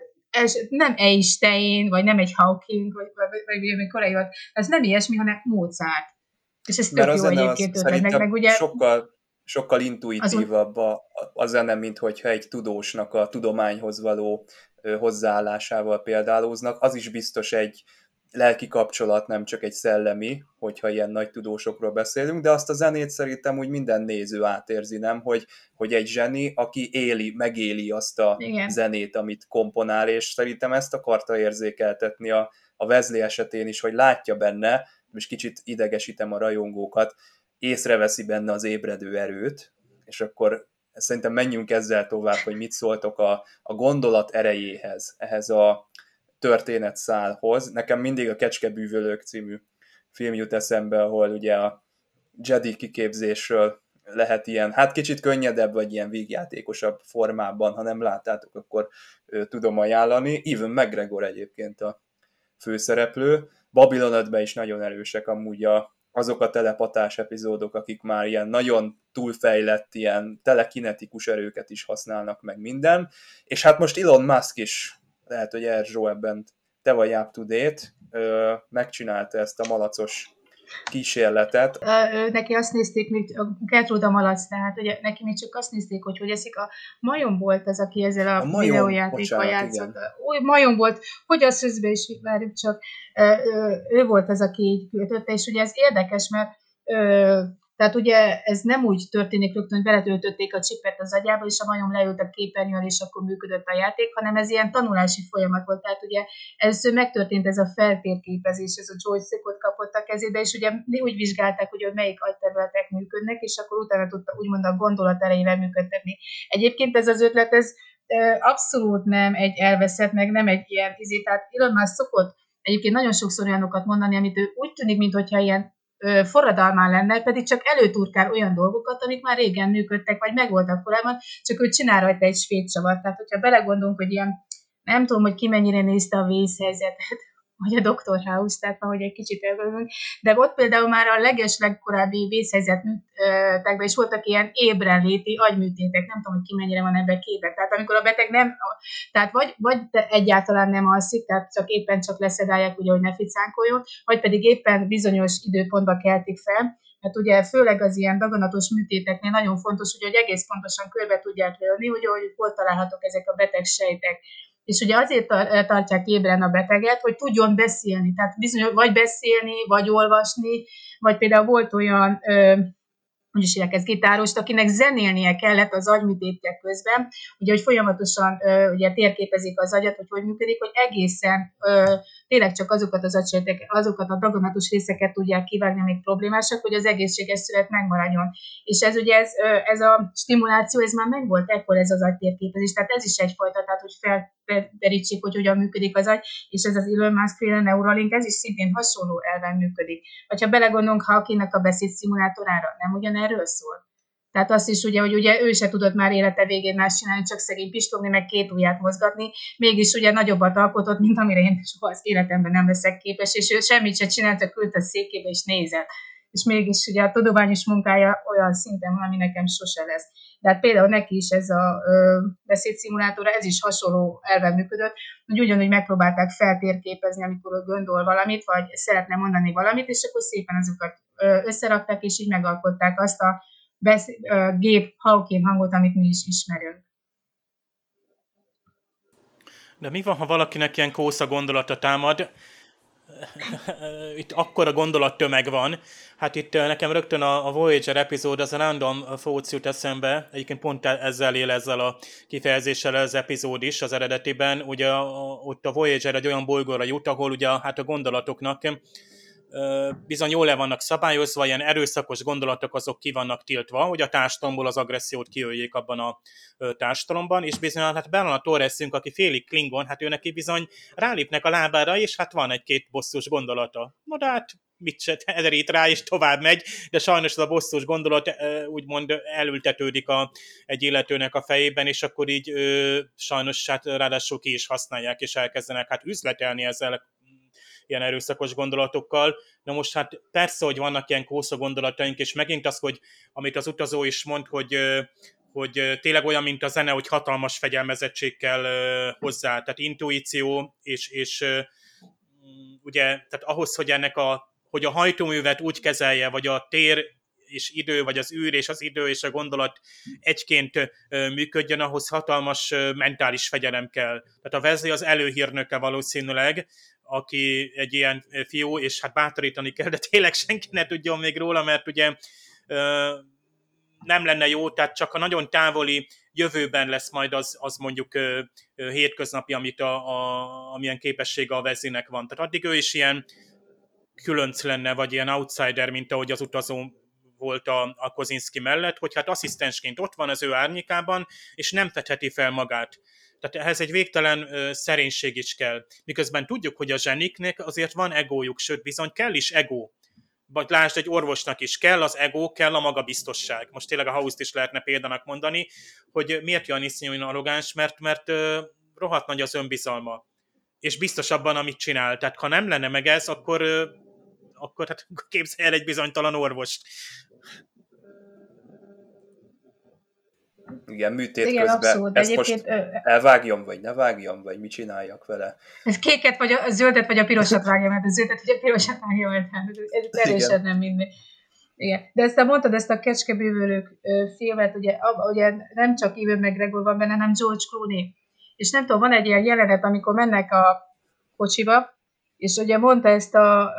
nem Einstein, vagy nem egy Hawking, vagy korai volt. Ez nem ilyesmi, hanem Mozart. És ez tök jó egyébként ötletnek. Meg ugye sokkal intuitívabb a zene, mint hogyha egy tudósnak a tudományhoz való hozzáállásával példálóznak. Az is biztos egy lelki kapcsolat, nem csak egy szellemi, hogyha ilyen nagy tudósokról beszélünk, de azt a zenét szerintem úgy minden néző átérzi, nem? Hogy egy zseni, aki megéli azt a igen. zenét, amit komponál, és szerintem ezt akarta érzékeltetni a Wesley esetén is, hogy látja benne, és kicsit idegesítem a rajongókat, észreveszi benne az ébredő erőt, és akkor szerintem menjünk ezzel tovább, hogy mit szóltok a gondolat erejéhez, ehhez a történetszálhoz. Nekem mindig a Kecskebűvölők című film jut eszembe, ahol ugye a Jedi kiképzésről lehet ilyen, hát kicsit könnyedebb, vagy ilyen vígjátékosabb formában, ha nem láttátok, akkor tudom ajánlani. Ewan McGregor egyébként a főszereplő. Babylon 5-ben is nagyon erősek amúgy azok a telepatás epizódok, akik már ilyen nagyon túlfejlett, ilyen telekinetikus erőket is használnak meg minden. És hát most Elon Musk is, lehet, hogy Erzsó ebben te vagy up to date, megcsinálta ezt a malacos kísérletet. Neki azt nézték, Gertrude a malac, tehát ugye, neki még csak azt nézték, hogy eszik. A Majom volt az, aki ezzel a videójátékkal játszott. Majom volt, hogy az közben is várjuk csak. Ő volt az, aki így kötötte, és ugye ez érdekes, mert tehát ugye ez nem úgy történik rögtön, hogy beletöltötték a csipet az agyába, és a majom leült a képernyőn, és akkor működött a játék, hanem ez ilyen tanulási folyamat volt. Tehát ugye először megtörtént ez a feltérképezés, ez a joystickot kapott a kezébe, és ugye úgy vizsgálták, hogy melyik agyterületek működnek, és akkor utána tudta úgymond a gondolat erejével működtetni. Egyébként ez az ötlet, ez abszolút nem egy elveszett, meg nem egy ilyen izé, tehát Elon Musk szokott egyébként nagyon sokszor olyanokat mondani, amit ő úgy tűnik, mintha ilyen forradalmán lenne, pedig csak előturkál olyan dolgokat, amik már régen működtek, vagy megvoltak korábban, csak ő csinál rajta egy svéd savat. Tehát, hogyha belegondolunk, hogy ilyen, nem tudom, hogy ki mennyire nézte a Vészhelyzetet, vagy a Dr. House, tehát már, hogy egy kicsit elvölünk, de ott például már a legkorábbi vészhelyzetekben is voltak ilyen ébrenléti agyműtétek, nem tudom, hogy ki mennyire van ebben képben. Tehát amikor a beteg nem, tehát vagy egyáltalán nem alszik, tehát csak éppen csak leszedálják, ugye, hogy ne ficánkoljon, vagy pedig éppen bizonyos időpontba keltik fel, mert ugye főleg az ilyen daganatos műtéteknél nagyon fontos, ugye, hogy egész pontosan körbe tudják lőni, ugye, hogy hol találhatók ezek a beteg sejtek. És ugye azért tartják ébren a beteget, hogy tudjon beszélni, tehát bizony, vagy beszélni, vagy olvasni, vagy például volt olyan, hogy is érkezett gitárost, akinek zenélnie kellett az agyműtétje közben, ugye, hogy folyamatosan ugye, térképezik az agyat, hogy működik, hogy egészen tényleg csak azokat az agysejtek, azokat a daganatos részeket tudják kivágni, amik problémásak, hogy az egészséges szület megmaradjon. És ez ugye ez a stimuláció, ez már megvolt, ekkor ez az agytérképezés, tehát ez is egyfajta, tehát hogy felderítsék, hogy hogyan működik az agy, és ez az Elon Musk-féle Neuralink, ez is szintén hasonló elven működik. Vagy ha belegondolunk Hawking-nak a beszédszimulátorára, nem ugyanerről szól? Tehát azt is ugye, hogy ugye ő se tudott már élete végén más csinálni, csak szegény pistogni, meg két ujját mozgatni, mégis ugye nagyobbat alkotott, mint amire én soha az életemben nem leszek képes, és ő semmit se csinált, csak ült a székébe és nézett. És mégis ugye a tudományos munkája olyan szinten van, ami nekem sose lesz. De hát például neki is ez a beszédszimulátora, ez is hasonló elven működött, hogy ugyanúgy megpróbálták feltérképezni, amikor ő gondol valamit, vagy szeretne mondani valamit, és akkor szépen azokat összerakták, és így megalkották azt a gép Hawking hangot, amit mi is ismerünk. De mi van, ha valakinek ilyen kósza gondolata támad, itt akkora gondolattömeg van. Hát itt nekem rögtön a Voyager epizód, az a random thoughts jut eszembe, egyébként pont ezzel él, ezzel a kifejezéssel az epizód is az eredetiben. Ugye ott a Voyager egy olyan bolygóra jut, ahol ugye hát a gondolatoknak bizony jól le vannak szabályozva, ilyen erőszakos gondolatok azok ki vannak tiltva, hogy a társadalomból az agressziót kiöljék abban a társadalomban, és bizony hát Bernard Torresünk, aki félig klingon, hát ő neki bizony rálépnek a lábára, és hát van egy-két bosszus gondolata. No, de hát mit se terít rá, és tovább megy, de sajnos ez a bosszus gondolat úgymond elültetődik egy illetőnek a fejében, és akkor így sajnos hát ráadásul ki is használják, és elkezdenek hát üzletelni ezzel ilyen erőszakos gondolatokkal. Na most hát persze, hogy vannak ilyen kósza gondolataink, és megint az, hogy amit az utazó is mond, hogy tényleg olyan, mint a zene, hogy hatalmas fegyelmezettség kell hozzá, tehát intuíció, és ugye, tehát ahhoz, hogy hogy a hajtóművet úgy kezelje, vagy a tér és idő, vagy az űr és az idő és a gondolat egyként működjön, ahhoz hatalmas mentális fegyelem kell. Tehát a Wesley az előhírnöke valószínűleg, aki egy ilyen fiú, és hát bátorítani kell, de tényleg senki ne tudjon még róla, mert ugye nem lenne jó, tehát csak a nagyon távoli jövőben lesz majd az mondjuk hétköznapi, amit amilyen képessége a Wesleynek van. Tehát addig ő is ilyen különc lenne, vagy ilyen outsider, mint ahogy az utazó volt a Kozinski mellett, hogy hát asszisztensként ott van az ő árnyékában, és nem fedheti fel magát. Tehát ehhez egy végtelen szerénység is kell. Miközben tudjuk, hogy a zseniknek azért van egójuk, sőt bizony kell is egó. Vagy lásd, egy orvosnak is kell az egó, kell a magabiztosság. Most tényleg a House-t is lehetne példának mondani, hogy miért olyan iszonyúan arrogáns, mert rohadt nagy az önbizalma. És biztos abban, amit csinál. Tehát ha nem lenne meg ez, akkor hát képzelj el egy bizonytalan orvost. Igen, műtét igen, közben. Abszolút. Ezt egyébként most elvágjam, vagy ne vágjam, vagy mit csináljak vele? Ez kéket, vagy a zöldet, vagy a pirosat vágjam, mert a zöldet, vagy a pirosat vágjam, ez erősen nem mindegy. Igen. De ezt mondtad, ezt a Kecskebűvölők filmet, ugye nem csak Ewan McGregor van benne, hanem George Clooney. És nem tudom, van egy ilyen jelenet, amikor mennek a kocsiba, és ugye mondta ezt a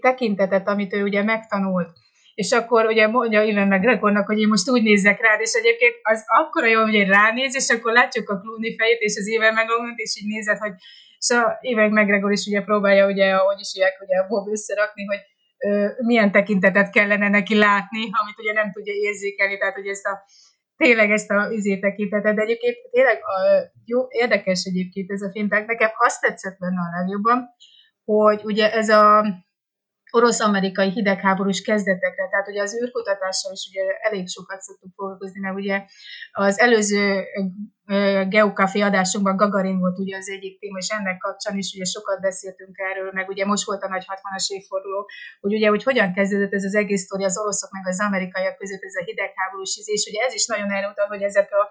tekintetet, amit ő ugye megtanult. És akkor ugye mondja Ewan McGregornak, hogy én most úgy nézzek rád, és egyébként az akkora jó, hogy én ránéz, és akkor látjuk a Clooney fejét, és az Ewan McGregornak, és így nézed, hogy és a Ewan McGregor is ugye próbálja, ugye, ahogy is ilyek, ugye a Bob összerakni, hogy milyen tekintetet kellene neki látni, amit ugye nem tudja érzékelni, tehát hogy ezt a tekintetet, de egyébként tényleg jó, érdekes egyébként ez a film, tehát nekem azt tetszett benne a legjobban, hogy ugye ez a orosz-amerikai hidegháborús kezdetekre, tehát ugye az űrkutatással is ugye elég sokat szoktuk foglalkozni, mert ugye az előző Geokafi adásunkban Gagarin volt ugye az egyik téma, és ennek kapcsán is ugye sokat beszéltünk erről, meg ugye most volt a nagy 60-as évforduló, hogy ugye hogy hogyan kezdődött ez az egész sztori az oroszok meg az amerikaiak között, ez a hidegháborús ízés, ugye ez is nagyon erre utal, hogy ezek a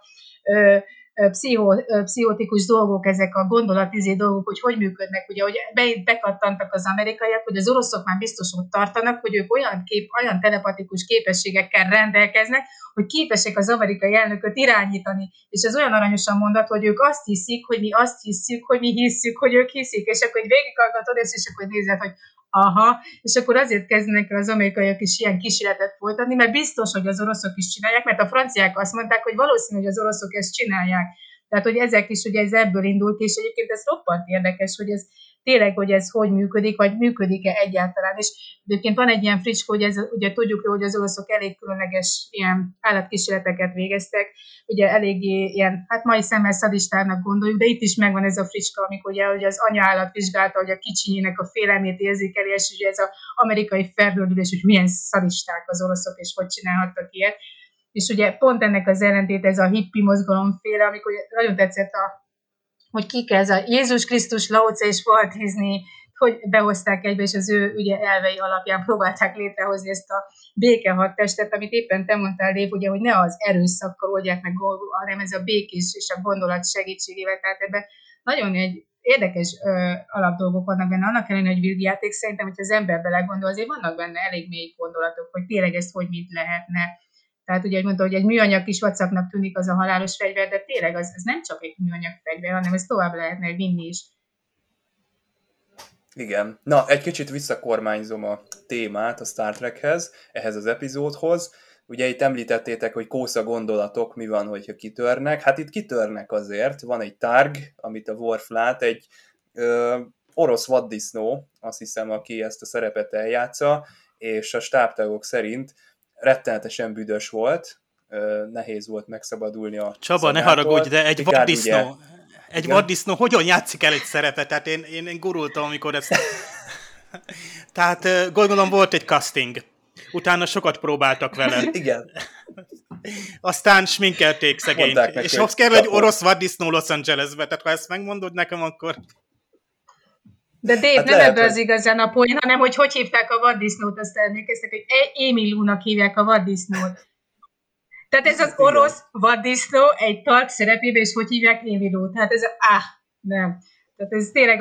pszichotikus dolgok, ezek a gondolatizé dolgok, hogy működnek, ugye, hogy bekattantak az amerikaiak, hogy az oroszok már biztos ott tartanak, hogy ők olyan telepatikus képességekkel rendelkeznek, hogy képesek az amerikai elnököt irányítani. És ez olyan aranyosan mondat, hogy ők azt hiszik, hogy mi azt hiszük, hogy mi hiszük, hogy ők hiszik, és akkor végighallgatod, és akkor nézed, hogy aha, és akkor azért kezdenek el az amerikaiak is ilyen kísérletet folytatni, mert biztos, hogy az oroszok is csinálják, mert a franciák azt mondták, hogy valószínű, hogy az oroszok ezt csinálják. Tehát, hogy ezek is, ugye ez ebből indult, és egyébként ez roppant érdekes, hogy ez tényleg, hogy ez hogy működik, vagy működik-e egyáltalán. És egyébként van egy ilyen fricska, hogy ez, ugye tudjuk, hogy az oroszok elég különleges ilyen állatkísérleteket végeztek, ugye eléggé ilyen, hát mai szemmel szadistának gondoljuk, de itt is megvan ez a fricska, amikor ugye az anyaállat vizsgálta, hogy a kicsinyének a félelmét érzékeli, és ugye ez az amerikai felhördülés, hogy milyen szadisták az oroszok, és hogy csinálhattak ilyet. És ugye pont ennek az ellentét ez a hippi mozgalomféle, amikor nagyon tetszett hogy kik ez a Jézus Krisztus, Lao Tse és Walt Disney, hogy behozták egybe, és az ő ugye elvei alapján próbálták létrehozni ezt a békehadtestet, amit éppen te mondtál, Lév, ugye, hogy ne az erőszakkal oldják meg, hanem ez a békés és a gondolat segítségével, tehát ebben nagyon egy érdekes alapdolgok vannak benne, annak ellenére, hogy vígjáték, szerintem, hogyha az ember belegondol, azért vannak benne elég mély gondolatok, hogy tényleg ezt hogy mit lehetne. Tehát ugye mondta, hogy egy műanyag kis vacaknak tűnik az a halálos fegyver, de tényleg az nem csak egy műanyag fegyver, hanem ez tovább lehetne vinni is. Igen. Na, egy kicsit visszakormányzom a témát a Star Trekhez, ehhez az epizódhoz. Ugye itt említettétek, hogy kósza gondolatok, mi van, hogyha kitörnek. Hát itt kitörnek azért. Van egy tárg, amit a Worf lát, egy orosz vaddisznó, azt hiszem, aki ezt a szerepet eljátsza, és a stábtagok szerint rettenetesen büdös volt, nehéz volt megszabadulni a Csaba, ne haragudj, de egy vaddisznó. Egy vaddisznó hogyan játszik el egy szerepet? Tehát én gurultam, amikor ezt... Tehát gondolom volt egy casting. Utána sokat próbáltak vele. Igen. Aztán sminkelték szegényt. És ahhoz kell egy orosz vaddisznó Los Angelesbe. Tehát ha ezt megmondod nekem, akkor... De Dave, hát nem lehet, ebből az igazán a poén, hanem hogy hívták a vaddisznót, azt emlékeztek, hogy Émilúnak hívják a vaddisznót. Tehát ez az orosz vaddisznó egy tart szerepébe, és hogy hívják Émilút. Hát ez nem. Tehát ez tényleg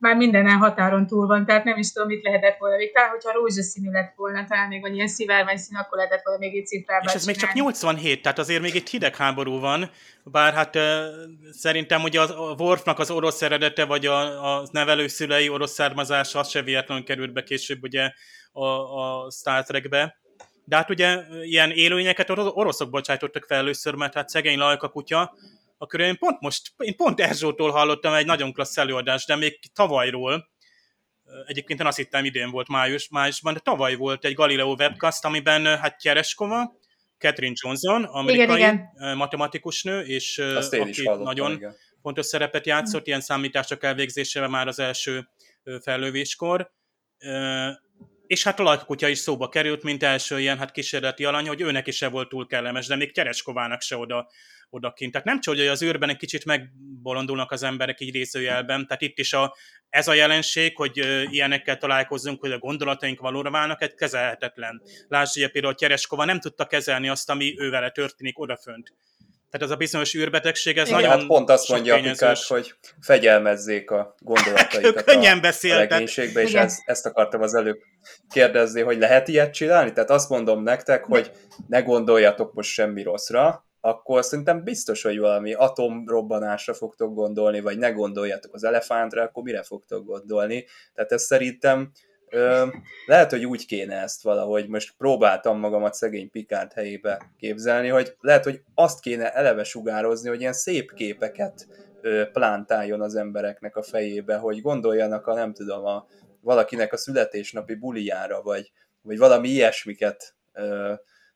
már minden határon túl van, tehát nem is tudom, mit lehetett volna. Még talán, hogyha rózsaszínű lett volna, talán még van ilyen szivárványszín, akkor lehetett volna még egy cifrába. És ez még csak 87, tehát azért még itt hidegháború van, bár hát szerintem ugye a Worfnak az orosz eredete, vagy a nevelőszülei orosz származása, az se véletlenül került be később ugye a Star Trekbe. De hát ugye ilyen élőlényeket oroszok bocsájtottak fel először, mert hát szegény Lajka kutya, akkor én pont Erzsótól hallottam egy nagyon klassz előadást, de még tavalyról, egyébként én azt hittem idén volt májusban, de tavaly volt egy Galileo webcast, amiben hát Tereskova, Katherine Johnson, amerikai igen. matematikusnő, és aki nagyon fontos szerepet játszott, ilyen számítások elvégzésével már az első fellövéskor, és hát a Lajkakutya is szóba került, mint első ilyen hát kísérleti alany, hogy őnek is se volt túl kellemes, de még Tereskovának se odakint. Tehát nem csak, hogy az űrben egy kicsit megbolondulnak az emberek így részőjelben, tehát itt is ez a jelenség, hogy ilyenekkel találkozzunk, hogy a gondolataink valóra válnak, egy kezelhetetlen. Lásd, ugye például Tereskova nem tudta kezelni azt, ami ővele történik odafönt. Tehát az a bizonyos űrbetegség, ez igen, nagyon hát pont azt mondja a Pikát, hogy fegyelmezzék a gondolataikat könnyen a legénységbe, és ezt akartam az előbb kérdezni, hogy lehet ilyet csinálni? Tehát azt mondom nektek, hogy ne gondoljatok most semmi rosszra, akkor szerintem biztos, hogy valami atomrobbanásra fogtok gondolni, vagy ne gondoljatok az elefántra, akkor mire fogtok gondolni? Tehát ez szerintem lehet, hogy úgy kéne ezt valahogy, most próbáltam magamat szegény Picard helyébe képzelni, hogy lehet, hogy azt kéne eleve sugározni, hogy ilyen szép képeket plántáljon az embereknek a fejébe, hogy gondoljanak a, nem tudom, valakinek a születésnapi bulijára, vagy valami ilyesmiket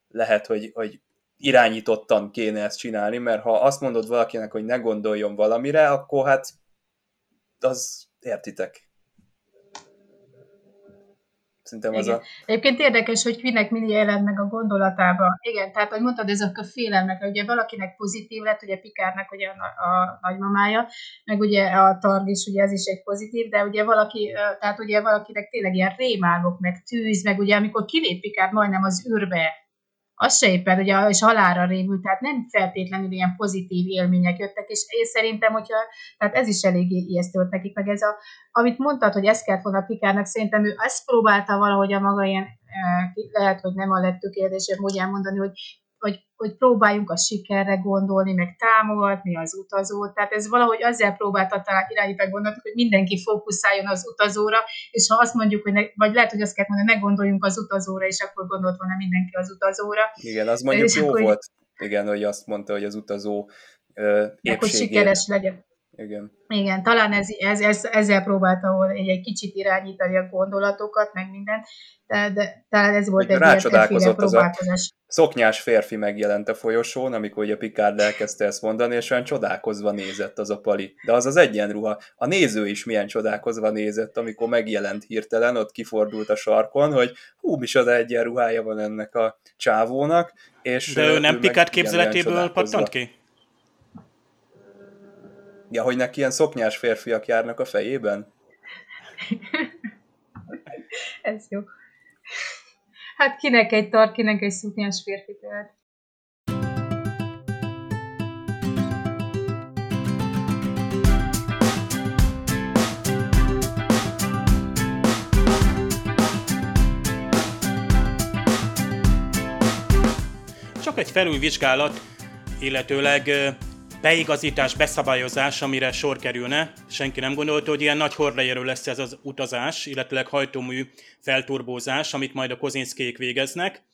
lehet, hogy irányítottan kéne ezt csinálni, mert ha azt mondod valakinek, hogy ne gondoljon valamire, akkor hát az értitek. A... Egyébként érdekes, hogy kinek mindig jelent meg a gondolatában. Igen, tehát, ahogy mondtad, ez a félelemnek, ugye valakinek pozitív lett, ugye Pikárnak ugye a nagymamája, meg ugye a Targ is, ugye ez is egy pozitív, de ugye valakinek tényleg ilyen rémálmok, meg tűz, meg ugye amikor kilép Pikár majdnem az űrbe, az se éppen, ugye, és halálra rémült, tehát nem feltétlenül ilyen pozitív élmények jöttek, és én szerintem, hogyha, tehát ez is eléggé ijesztőt nekik, meg ez amit mondtad, hogy ezt kellett volna Pikárnak, szerintem ő ezt próbálta valahogy a maga ilyen, lehet, hogy nem a legtökéletesebb módján mondani, hogy próbáljunk a sikerre gondolni, meg támogatni az utazót, tehát ez valahogy azzal próbálta talán irányítani gondolatot, hogy mindenki fókuszáljon az utazóra, és ha azt mondjuk, hogy vagy lehet, hogy azt kell mondani, ne gondoljunk az utazóra, és akkor gondolt volna mindenki az utazóra. Igen, az mondjuk és jó akkor, volt, igen, hogy azt mondta, hogy az utazó épségét. Hogy sikeres legyen. Igen, talán ezzel próbáltam egy kicsit irányítani a gondolatokat, meg mindent, de talán ez volt egy ilyenféle próbálkozás. Szoknyás férfi megjelent a folyosón, amikor ugye Picard elkezdte ezt mondani, és olyan csodálkozva nézett az a pali. De az az egyenruha. A néző is milyen csodálkozva nézett, amikor megjelent hirtelen, ott kifordult a sarkon, hogy hú, micsoda egyenruhája van ennek a csávónak. És de ő nem Picard képzeletéből pattant ki? Ja, hogy neki ilyen szoknyás férfiak járnak a fejében? Ez jó. Hát kinek egy tart, kinek egy szoknyás férfi tőled. Csak egy felülvizsgálat, illetőleg beigazítás, beszabályozás, amire sor kerülne. Senki nem gondolta, hogy ilyen nagy horderejű lesz ez az utazás, illetőleg hajtómű felturbózás, amit majd a Kozinszkék végeznek.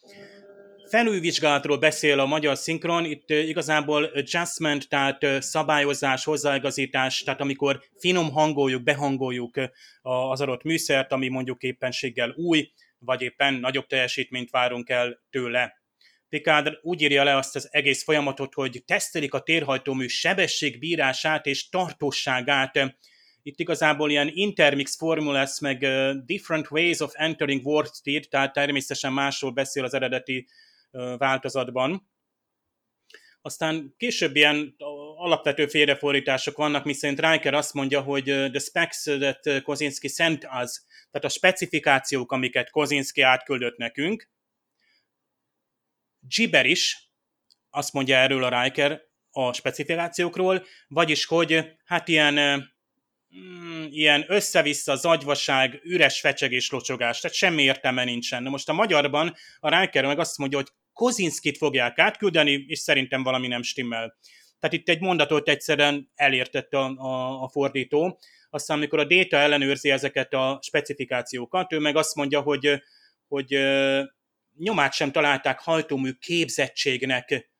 Felülvizsgálatról beszél a magyar szinkron, itt igazából adjustment, tehát szabályozás, hozzáigazítás, tehát amikor finom hangoljuk, behangoljuk az adott műszert, ami mondjuk éppenséggel új, vagy éppen nagyobb teljesítményt várunk el tőle. Picard úgy írja le azt az egész folyamatot, hogy tesztelik a térhajtómű sebességbírását és tartósságát. Itt igazából ilyen intermix formulas, meg different ways of entering warp-speed, tehát természetesen másról beszél az eredeti változatban. Aztán később ilyen alapvető félrefordítások vannak, miszerint Riker azt mondja, hogy the specs that Kozinski sent us, tehát a specifikációk, amiket Kozinski átküldött nekünk. Gibberish, azt mondja erről a Riker a specifikációkról, vagyis hogy hát ilyen össze-vissza zagyvaság, üres fecsegés, locsogás, tehát semmi értelme nincsen. Na most a magyarban a Riker meg azt mondja, hogy Kozinskit fogják átküldeni, és szerintem valami nem stimmel. Tehát itt egy mondatot egyszerűen elértett a fordító. Aztán amikor a Data ellenőrzi ezeket a specifikációkat, ő meg azt mondja, hogy nyomát sem találták hajtómű képzettségnek,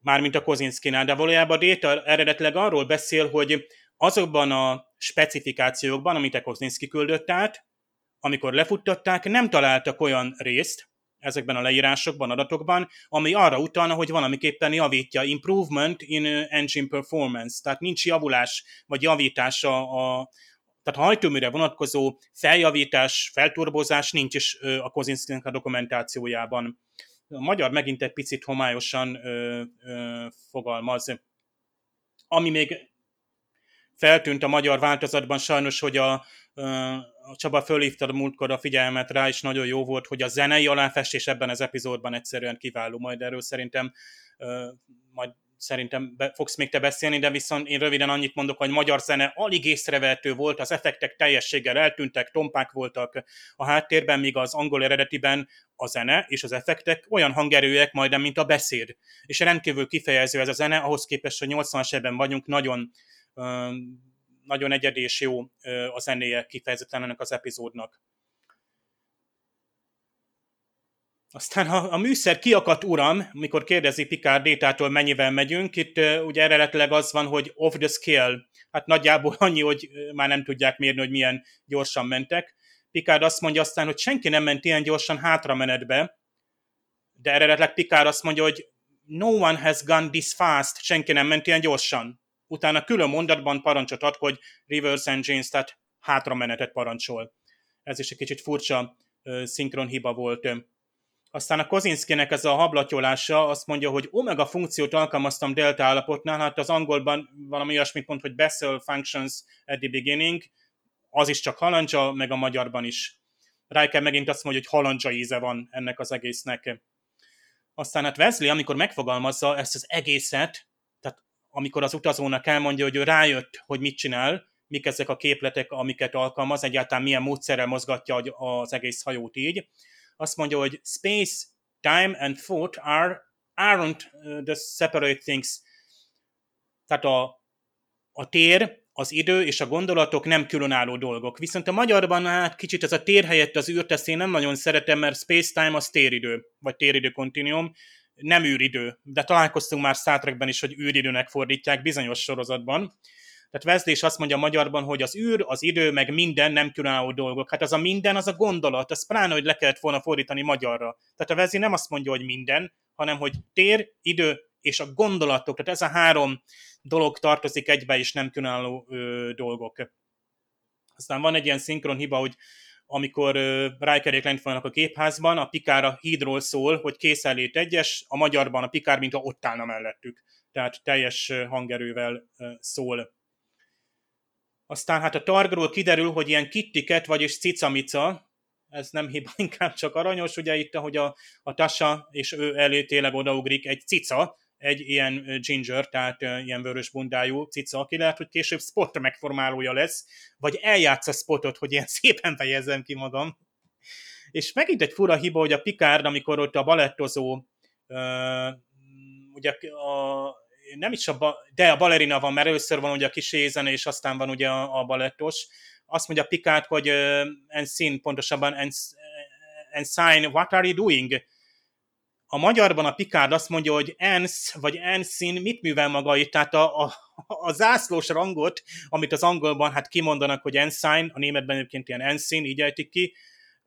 mármint a Kozinszkinál, de valójában a Data eredetileg arról beszél, hogy azokban a specifikációkban, amit a Kozinszki küldött át, amikor lefuttatták, nem találtak olyan részt ezekben a leírásokban, adatokban, ami arra utalna, hogy valamiképpen javítja, improvement in engine performance, tehát nincs javulás vagy javítás tehát hajtóműre vonatkozó feljavítás, felturbozás nincs is a Kozinszkinek a dokumentációjában. A magyar megint egy picit homályosan fogalmaz. Ami még feltűnt a magyar változatban sajnos, hogy a Csaba fölhívta múltkor a figyelmet rá, és nagyon jó volt, hogy a zenei aláfestés ebben az epizódban egyszerűen kiváló. Majd erről szerintem fogsz még te beszélni, de viszont én röviden annyit mondok, hogy magyar zene alig észrevehető volt, az effektek teljességgel eltűntek, tompák voltak a háttérben, míg az angol eredetiben a zene és az effektek olyan hangerőek majdnem, mint a beszéd. És rendkívül kifejező ez a zene, ahhoz képest, hogy 80-as évben vagyunk, nagyon egyedi és jó a zenéje kifejezetten ennek az epizódnak. Aztán a műszer kiakadt uram, mikor kérdezi Picard Détától, mennyivel megyünk, itt ugye eredetileg az van, hogy off the scale, hát nagyjából annyi, hogy már nem tudják mérni, hogy milyen gyorsan mentek. Picard azt mondja aztán, hogy senki nem ment ilyen gyorsan hátramenetbe, de eredetileg Picard azt mondja, hogy no one has gone this fast, senki nem ment ilyen gyorsan. Utána külön mondatban parancsot ad, hogy reverse engines, tehát hátramenetet parancsol. Ez is egy kicsit furcsa szinkron hiba volt. Aztán a Kozinszkinek ez a hablatyolása azt mondja, hogy omega funkciót alkalmaztam delta állapotnál, hát az angolban valami olyasmit mond, hogy Bessel functions at the beginning, az is csak halandzsa, meg a magyarban is. Riker megint azt mondja, hogy halandzsa íze van ennek az egésznek. Aztán hát Wesley, amikor megfogalmazza ezt az egészet, tehát amikor az utazónak elmondja, hogy ő rájött, hogy mit csinál, mik ezek a képletek, amiket alkalmaz, egyáltalán milyen módszerrel mozgatja az egész hajót így, azt mondja, hogy space, time and thought aren't the separate things. Tehát a tér, az idő és a gondolatok nem különálló dolgok. Viszont a magyarban hát kicsit ez a tér helyett az űrt, ezt én nem nagyon szeretem, mert space-time az téridő, vagy téridő-kontinuum, nem űridő. De találkoztunk már Star Trekben is, hogy űridőnek fordítják bizonyos sorozatban. Tehát Wesley is azt mondja magyarban, hogy az űr, az idő, meg minden nem különálló dolgok. Hát az a minden, az a gondolat, az pláne, hogy le kellett volna fordítani magyarra. Tehát a Wesley nem azt mondja, hogy minden, hanem hogy tér, idő és a gondolatok. Tehát ez a három dolog tartozik egybe, és nem különálló dolgok. Aztán van egy ilyen szinkron hiba, hogy amikor Rikerék lent vannak a gépházban, a Picard a hídról szól, hogy készenlét egyes, a magyarban a Picard mintha ott állna mellettük. Tehát teljes hangerővel szól. Aztán hát a Targról kiderül, hogy ilyen kittiket, vagyis cicamica, ez nem hiba, inkább csak aranyos, ugye itt, ahogy a Tasha és ő elő tényleg odaugrik egy cica, egy ilyen ginger, tehát ilyen vörös bundájú cica, aki lehet, hogy később Spot megformálója lesz, vagy eljátsza Spotot, hogy ilyen szépen fejezzem ki magam. És megint egy fura hiba, hogy a Picard, amikor ott a balettozó, ugye a nem is de a balerina van, mert először van ugye a kis ézene, és aztán van ugye a balettos. Azt mondja Picard, hogy Ensign, pontosabban Ensign, what are you doing? A magyarban a Picard azt mondja, hogy Ens vagy Ensign mit művel maga itt, tehát a zászlós rangot, amit az angolban hát kimondanak, hogy Ensign, a németben egyébként ilyen Ensign, így ejtik ki,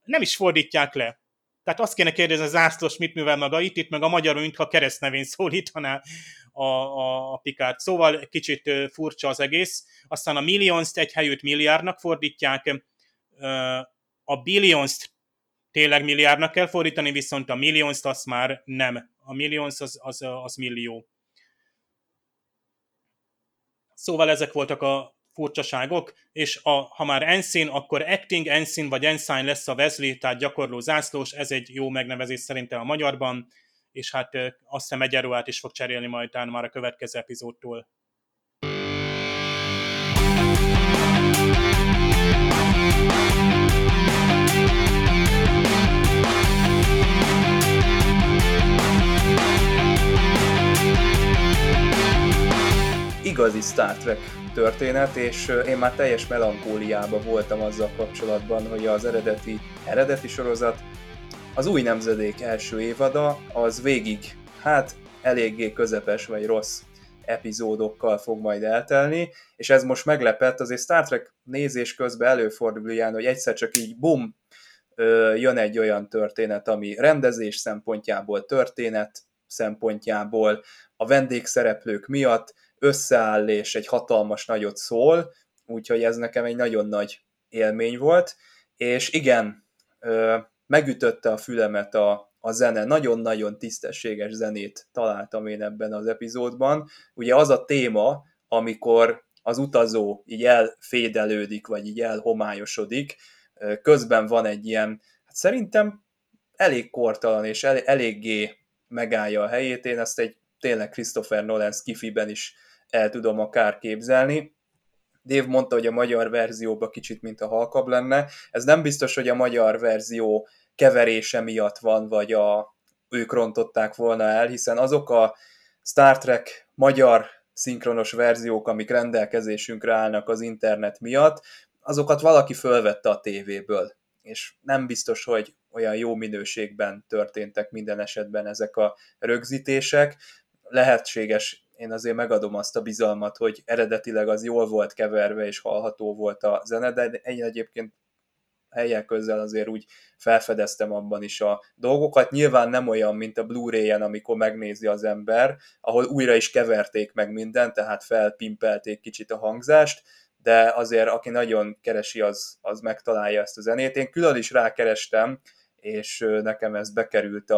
nem is fordítják le. Tehát azt kéne kérdezni, a zászlós mit művel maga itt meg a magyarul, mintha keresztnevén szólítaná a Picard. Szóval kicsit furcsa az egész. Aztán a millions-t egy helyütt milliárdnak fordítják, a billions-t tényleg milliárdnak kell fordítani, viszont a millions-t azt már nem. A millions az millió. Szóval ezek voltak a furcsaságok, és ha már Ensign, akkor acting Ensign vagy Ensign lesz a Wesley, tehát gyakorló zászlós, ez egy jó megnevezés szerintem a magyarban, és hát azt hiszem egy erőát is fog cserélni majd már a következő epizódtól. Igazi Star Trek történet, és én már teljes melankóliában voltam azzal kapcsolatban, hogy az eredeti sorozat, az új nemzedék első évada, az végig, hát eléggé közepes vagy rossz epizódokkal fog majd eltelni, és ez most meglepett, azért Star Trek nézés közben előfordul ilyen, hogy egyszer csak így bum, jön egy olyan történet, ami rendezés szempontjából, történet szempontjából, a vendégszereplők miatt összeáll és egy hatalmas nagyot szól, úgyhogy ez nekem egy nagyon nagy élmény volt, és igen, megütötte a fülemet a zene, nagyon-nagyon tisztességes zenét találtam én ebben az epizódban. Ugye az a téma, amikor az utazó így elfédelődik, vagy így elhomályosodik, közben van egy ilyen, hát szerintem elég kortalan, és eléggé megállja a helyét, én ezt egy tényleg Christopher Nolan sci-fiben is el tudom akár képzelni. Dave mondta, hogy a magyar verzióban kicsit, mint a halkabb lenne. Ez nem biztos, hogy a magyar verzió keverése miatt van, vagy ők rontották volna el, hiszen azok a Star Trek magyar szinkronos verziók, amik rendelkezésünkre állnak az internet miatt, azokat valaki fölvette a tévéből. És nem biztos, hogy olyan jó minőségben történtek minden esetben ezek a rögzítések. Lehetséges, én azért megadom azt a bizalmat, hogy eredetileg az jól volt keverve, és hallható volt a zene, de én egyébként helyek közben azért úgy felfedeztem abban is a dolgokat. Nyilván nem olyan, mint a Blu-ray-en, amikor megnézi az ember, ahol újra is keverték meg mindent, tehát felpimpelték kicsit a hangzást, de azért aki nagyon keresi, az megtalálja ezt a zenét. Én külön is rákerestem, és nekem ez bekerült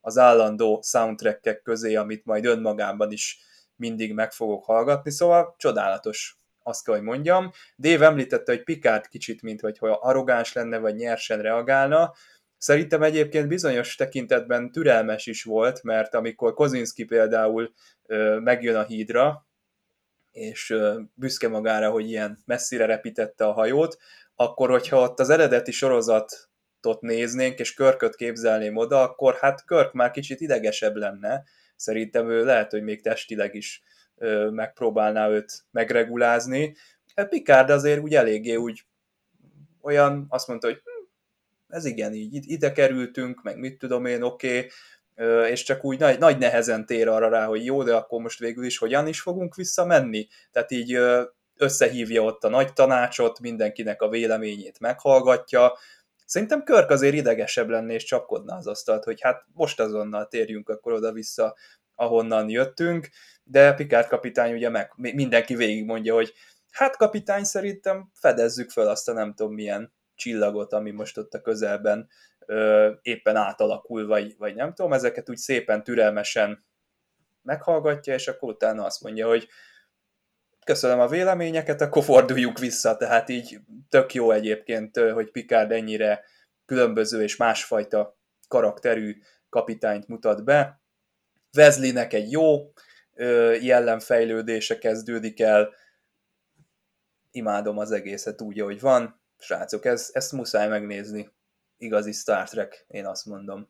az állandó soundtrackek közé, amit majd önmagában is mindig meg fogok hallgatni, szóval csodálatos, azt kell, hogy mondjam. Dave említette, hogy Picard kicsit, mint hogyha arrogáns lenne, vagy nyersen reagálna. Szerintem egyébként bizonyos tekintetben türelmes is volt, mert amikor Kozinski például megjön a hídra, és büszke magára, hogy ilyen messzire repítette a hajót, akkor hogyha ott az eredeti sorozat néznénk, és Kirköt képzelném oda, akkor hát Kirk már kicsit idegesebb lenne. Szerintem ő lehet, hogy még testileg is megpróbálná őt megregulázni. Picard azért úgy eléggé úgy olyan, azt mondta, hogy ez igen, így ide kerültünk, meg mit tudom én, oké, és csak úgy nagy nehezen tér arra rá, hogy jó, de akkor most végül is hogyan is fogunk visszamenni? Tehát így összehívja ott a nagy tanácsot, mindenkinek a véleményét meghallgatja. Szerintem Kirk azért idegesebb lenne, és csapkodná az asztalt, hogy hát most azonnal térjünk akkor oda-vissza, ahonnan jöttünk, de Picard kapitány ugye mindenki végigmondja, hogy hát kapitány, szerintem fedezzük fel azt a nem tudom milyen csillagot, ami most ott a közelben éppen átalakul, vagy nem tudom, ezeket úgy szépen türelmesen meghallgatja, és akkor utána azt mondja, hogy köszönöm a véleményeket, akkor forduljuk vissza, tehát így tök jó egyébként, hogy Picard ennyire különböző és másfajta karakterű kapitányt mutat be. Wesleynek egy jó jellemfejlődése kezdődik el, imádom az egészet úgy, ahogy van. Srácok, ezt muszáj megnézni. Igazi Star Trek, én azt mondom.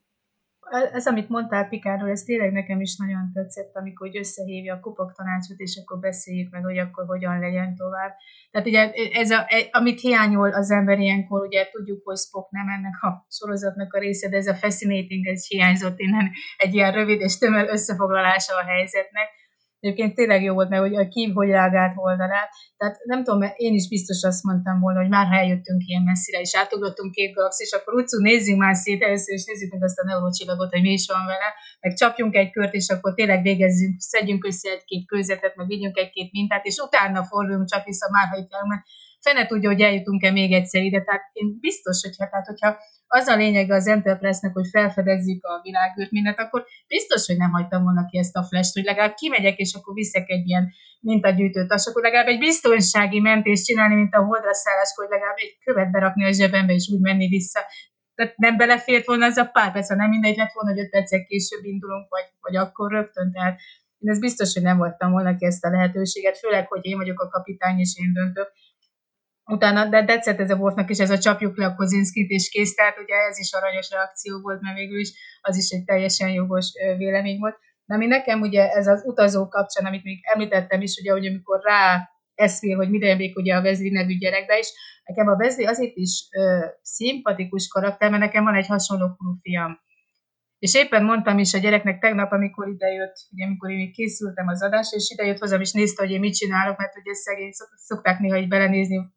Ez, amit mondtál Pikárról, ez tényleg nekem is nagyon tetszett, amikor összehívja a kupak tanácsot, és akkor beszéljük meg, hogy akkor hogyan legyen tovább. Tehát ugye ez, amit hiányol az ember ilyenkor, ugye tudjuk, hogy Spock nem ennek a sorozatnak a része, de ez a fascinating, ez hiányzott innen egy ilyen rövid és tömör összefoglalása a helyzetnek. Egyébként tényleg jó volt meg, hogy a ki hogy rágált oldalát. Tehát nem tudom, mert én is biztos azt mondtam volna, hogy már ha eljöttünk ilyen messzire, és átugrottunk két galaxis, akkor utcú nézzünk már szét először, és nézzük meg azt a neurócsillagot, hogy mi is van vele, meg csapjunk egy kört, és akkor tényleg végezzünk, szedjünk össze egy-két kőzetet, meg vigyünk egy-két mintát, és utána forduljunk csak vissza már, ha itt jön, mert fene tudja, hogy eljutunk-e még egyszer ide. Tehát én biztos, hogy hát, hogyha az a lényeg az Enterprise-nek, hogy felfedezzük a világűrt mindent, akkor biztos, hogy nem hagytam volna ki ezt a flash-t, hogy legalább kimegyek, és akkor viszek egy ilyen mintagyűjtőt, és akkor legalább egy biztonsági mentést csinálni, mint a holdra szálláskor, hogy legalább egy követ berakni a zsebembe, és úgy menni vissza. Tehát nem belefért volna ez a pár perc, nem mindegy lett volna, hogy 5 perccel később indulunk, vagy akkor rögtön. Tehát én ez biztos, hogy nem hagytam volna ki ezt a lehetőséget, főleg, hogy én vagyok a kapitány, és én döntök. Utána, de tetszett ez a Worfnak is, ez a csapjuk le a Kozinskit és kész, tehát ugye ez is aranyos reakció volt, mert végül is az is egy teljesen jogos vélemény volt. De ami nekem ugye ez az utazó kapcsán, amit még említettem is, ugye, hogy amikor rá eszmél, hogy minden még ugye a Wesley nevű gyerekbe is, nekem a Wesley azért is szimpatikus karakter, mert nekem van egy hasonló korú fiam. És éppen mondtam is a gyereknek tegnap, amikor idejött, ugye amikor én készültem az adásra, és idejött hozzám, és nézte, hogy én mit csinálok, mert ugye szegény, szokták néha így belenézni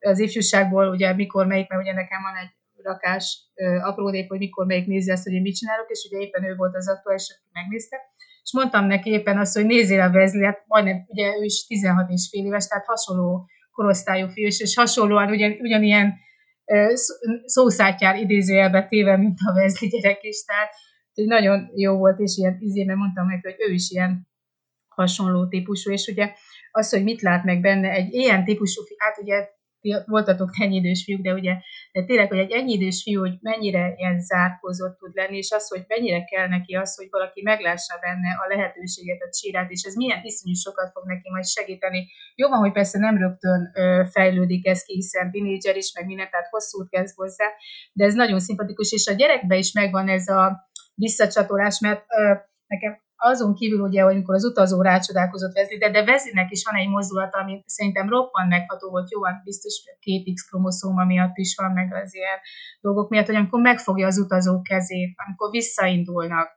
az ifjúságból, ugye mikor melyik, mert ugye nekem van egy rakás apródép, hogy mikor melyik nézi azt, hogy én mit csinálok, és ugye éppen ő volt az aktuális, aki megnézte, és mondtam neki éppen azt, hogy nézzél a Wesley-t, majdnem, ugye ő is 16 és fél éves, tehát hasonló korosztályú fiú, és hasonlóan ugyanilyen szószátjár idézőjelbe téve, mint a Wesley gyerek is, tehát nagyon jó volt, és ilyen izében mondtam neki, hogy ő is ilyen hasonló típusú, és ugye az, hogy mit lát meg benne egy ilyen típusú fiú, hát ugye voltatok ennyi idős fiúk, de ugye de tényleg, hogy egy ennyi idős fiú, hogy mennyire ilyen zárkózott tud lenni, és az, hogy mennyire kell neki az, hogy valaki meglássa benne a lehetőséget, a csírát, és ez milyen iszonyú sokat fog neki majd segíteni. Jó van, hogy persze nem rögtön fejlődik ez ki, hiszen tínédzser is, meg minden, tehát hosszút kezd hozzá, de ez nagyon szimpatikus, és a gyerekben is megvan ez a visszacsatolás, mert nekem azon kívül ugye, hogy amikor az utazó rácsodálkozott Wesley, de Wesleynek is van egy mozdulata, ami szerintem roppant megható volt, jó, biztos 2X kromoszóma miatt is van, meg az ilyen dolgok miatt, hogy amikor megfogja az utazó kezét, amikor visszaindulnak.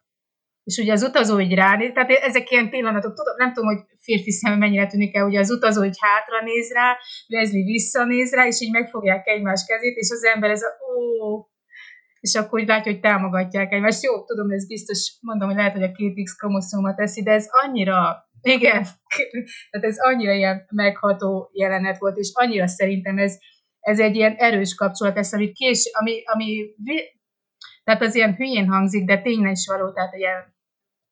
És ugye az utazó így ránéz, tehát ezek ilyen pillanatok, tudom, nem tudom, hogy férfi szemmel mennyire tűnik el, ugye az utazó így hátra néz rá, Wesley visszanéz rá, és így megfogják egymás kezét, és az ember ez a ó... és akkor úgy látja, hogy támogatják egymást. Jó, tudom, ez biztos, mondom, hogy lehet, hogy a 2X kromoszóma teszi, de ez annyira, igen, tehát ez annyira ilyen megható jelenet volt, és annyira szerintem ez egy ilyen erős kapcsolat, ez, ami tehát az ilyen hülyén hangzik, de tényleg is való, tehát ilyen,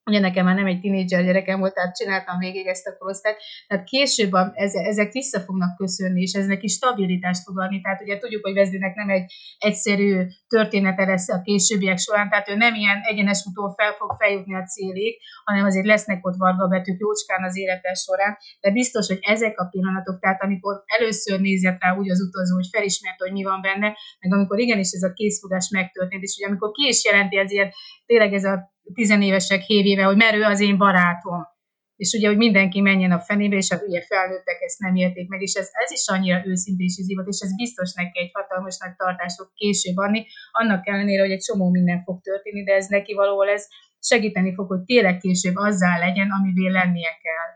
ugye nekem már nem egy tínédzser gyerekem volt, tehát csináltam végig ezt a korosztályt, tehát később ezek vissza fognak köszönni, és ez neki stabilitást fog adni, tehát ugye tudjuk, hogy Wesleynek nem egy egyszerű története lesz a későbbiek során, tehát ő nem ilyen egyenes úton fel fog feljutni a célig, hanem azért lesznek ott vargabetűk jócskán az élete során, de biztos, hogy ezek a pillanatok, tehát amikor először nézett rá úgy az utazó, hogy felismerte, hogy mi van benne, meg amikor igenis ez a készfogás megtörtént, és ugye amikor ki is jelenti ez ilyen, tényleg ez a 10 évesek hírjével, hogy merő az én barátom. És ugye, hogy mindenki menjen a fenébe, és a hülye felnőttek ezt nem érték meg, és ez is annyira őszintén is izgat, és ez biztos neki egy hatalmas nagy tartást fog később adni, annak ellenére, hogy egy csomó minden fog történni, de ez neki valahol ez segíteni fog, hogy tényleg később azzá legyen, amivé lennie kell.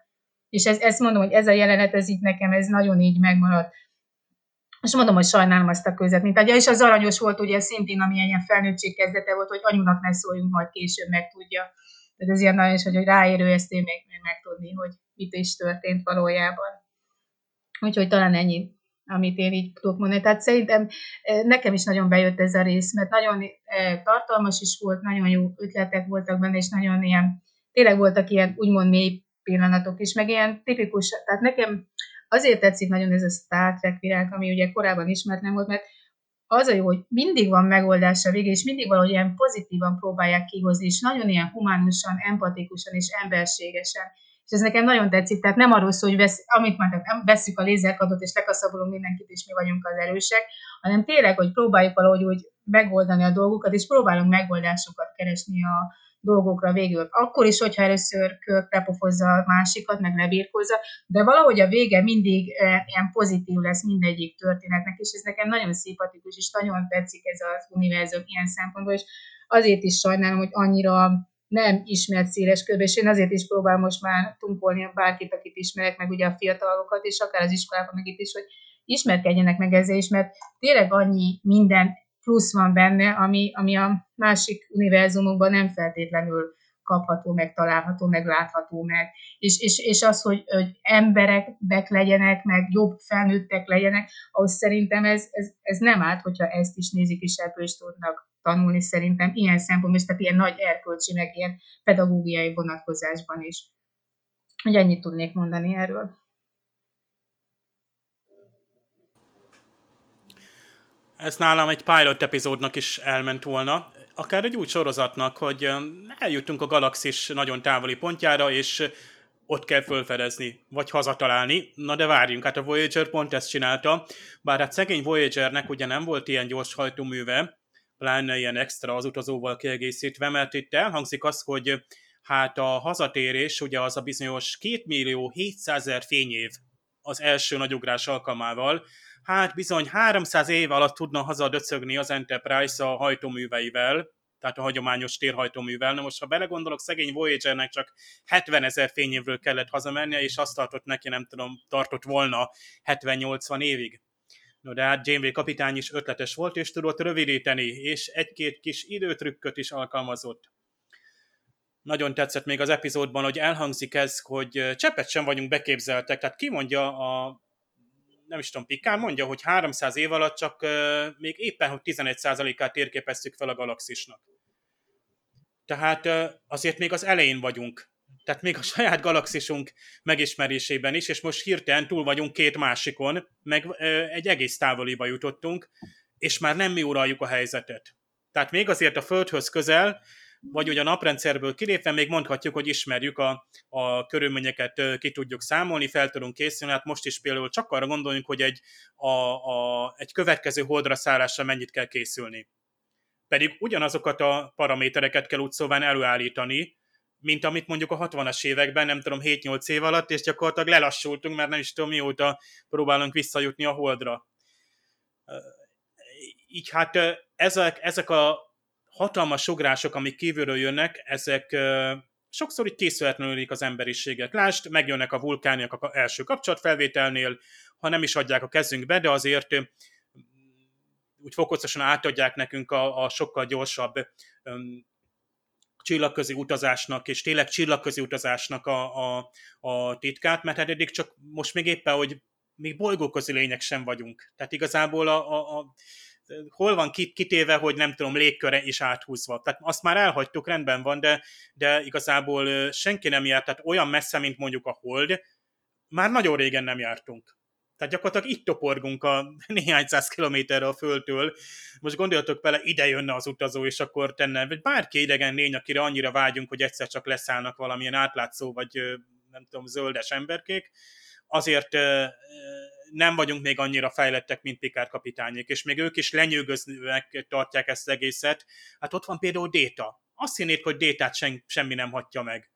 És ezt mondom, hogy ez a jelenet, ez így nekem, ez nagyon így megmaradt. És mondom, hogy sajnálom azt a közvetítést. És az aranyos volt ugye szintén, ami ilyen felnőttség kezdete volt, hogy anyunak ne szóljunk, majd később megtudja. Tehát ez ilyen aranyos, hogy ráérő ezt én még megtudni, hogy mit is történt valójában. Úgyhogy talán ennyi, amit én így tudok mondani. Tehát szerintem nekem is nagyon bejött ez a rész, mert nagyon tartalmas is volt, nagyon jó ötletek voltak benne, és nagyon ilyen, tényleg voltak ilyen úgymond mély pillanatok is, meg ilyen tipikus, tehát nekem azért tetszik nagyon ez a Star Trek világ, ami ugye korábban ismert nem volt, mert az a jó, hogy mindig van megoldása végén, és mindig valahogy ilyen pozitívan próbálják kihozni, és nagyon ilyen humánusan, empatikusan és emberségesen. És ez nekem nagyon tetszik, tehát nem arról szól, hogy amit mondtam, veszük a lézerkardot, és lekaszabolunk mindenkit, és mi vagyunk az erősek, hanem tényleg, hogy próbáljuk valahogy úgy megoldani a dolgokat, és próbálunk megoldásokat keresni a dolgokra végül. Akkor is, hogyha először körprepofozza a másikat, meg lebírkozza, de valahogy a vége mindig ilyen pozitív lesz mindegyik történetnek, és ez nekem nagyon szimpatikus, és nagyon tetszik ez az univerzum ilyen szempontból, és azért is sajnálom, hogy annyira nem ismert széles körben, és én azért is próbálom most már tunkolni bárkit, akit ismerek, meg ugye a fiatalokat, és akár az iskolában meg itt is, hogy ismerkedjenek meg ezzel is, mert tényleg annyi minden plusz van benne, ami a másik univerzumokban nem feltétlenül kapható, meg található, meg látható meg. És az, hogy emberek legyenek, meg jobb felnőttek legyenek, ahhoz szerintem ez nem árt, hogyha ezt is nézik, és ebből is tudnak tanulni szerintem ilyen szempontból, és tehát ilyen nagy erkölcsi, meg ilyen pedagógiai vonatkozásban is. Hogy ennyit tudnék mondani erről. Ez nálam egy pilot epizódnak is elment volna, akár egy új sorozatnak, hogy eljutunk a galaxis nagyon távoli pontjára, és ott kell fölfedezni, vagy hazatalálni. Na de várjunk, hát a Voyager pont ezt csinálta, bár hát szegény Voyagernek ugye nem volt ilyen gyors hajtóműve, pláne ilyen extra az utazóval kiegészítve, mert itt elhangzik az, hogy hát a hazatérés, ugye az a bizonyos 2.700.000 fényév az első nagyugrás alkalmával, hát bizony 300 év alatt tudna hazadöcögni az Enterprise a hajtóműveivel, tehát a hagyományos térhajtóművel. Na most, ha belegondolok, szegény Voyagernek csak 70.000 fényévről kellett hazamennie, és azt tartott neki, nem tudom, tartott volna 70-80 évig. No, de hát Janeway kapitány is ötletes volt, és tudott rövidíteni, és egy-két kis időtrükköt is alkalmazott. Nagyon tetszett még az epizódban, hogy elhangzik ez, hogy cseppet sem vagyunk beképzeltek, tehát ki mondja Picard mondja, hogy 300 év alatt csak még éppen, hogy 11%-át térképeztük fel a galaxisnak. Tehát azért még az elején vagyunk. Tehát még a saját galaxisunk megismerésében is, és most hirtelen túl vagyunk két másikon, meg egy egész távoliba jutottunk, és már nem mi uraljuk a helyzetet. Tehát még azért a Földhöz közel, vagy ugye a naprendszerből kilépve még mondhatjuk, hogy ismerjük a körülményeket, ki tudjuk számolni, fel tudunk készülni, hát most is például csak arra gondoljunk, hogy egy következő holdra szállásra mennyit kell készülni. Pedig ugyanazokat a paramétereket kell úgy szóval előállítani, mint amit mondjuk a 60-as években, 7-8 év alatt, és gyakorlatilag lelassultunk, mert nem is tudom mióta próbálunk visszajutni a holdra. Így hát ezek a hatalmas ugrások, amik kívülről jönnek, ezek sokszor így készületlenülik az emberiséget. Lásd, megjönnek a vulkániak az első kapcsolatfelvételnél, ha nem is adják a kezünkbe, de azért úgy fokozosan átadják nekünk a sokkal gyorsabb csillagközi utazásnak, és tényleg csillagközi utazásnak a titkát, mert hát eddig csak most még éppen, hogy még bolygóközi lények sem vagyunk. Tehát igazából hol van kitéve, hogy légköre is áthúzva. Tehát azt már elhagytuk, rendben van, de igazából senki nem járt, tehát olyan messze, mint mondjuk a Hold, már nagyon régen nem jártunk. Tehát gyakorlatilag itt toporgunk a néhány száz kilométerre a Földtől. Most gondoljatok bele, ide jönne az utazó, és akkor tenne, vagy bárki idegen lény, akire annyira vágyunk, hogy egyszer csak leszállnak valamilyen átlátszó, vagy zöldes emberkék. Azért nem vagyunk még annyira fejlettek, mint Picard kapitányék, és még ők is lenyűgözőnek tartják ezt egészet. Hát ott van például Déta. Azt hinnéd, hogy Détát semmi nem hagyja meg.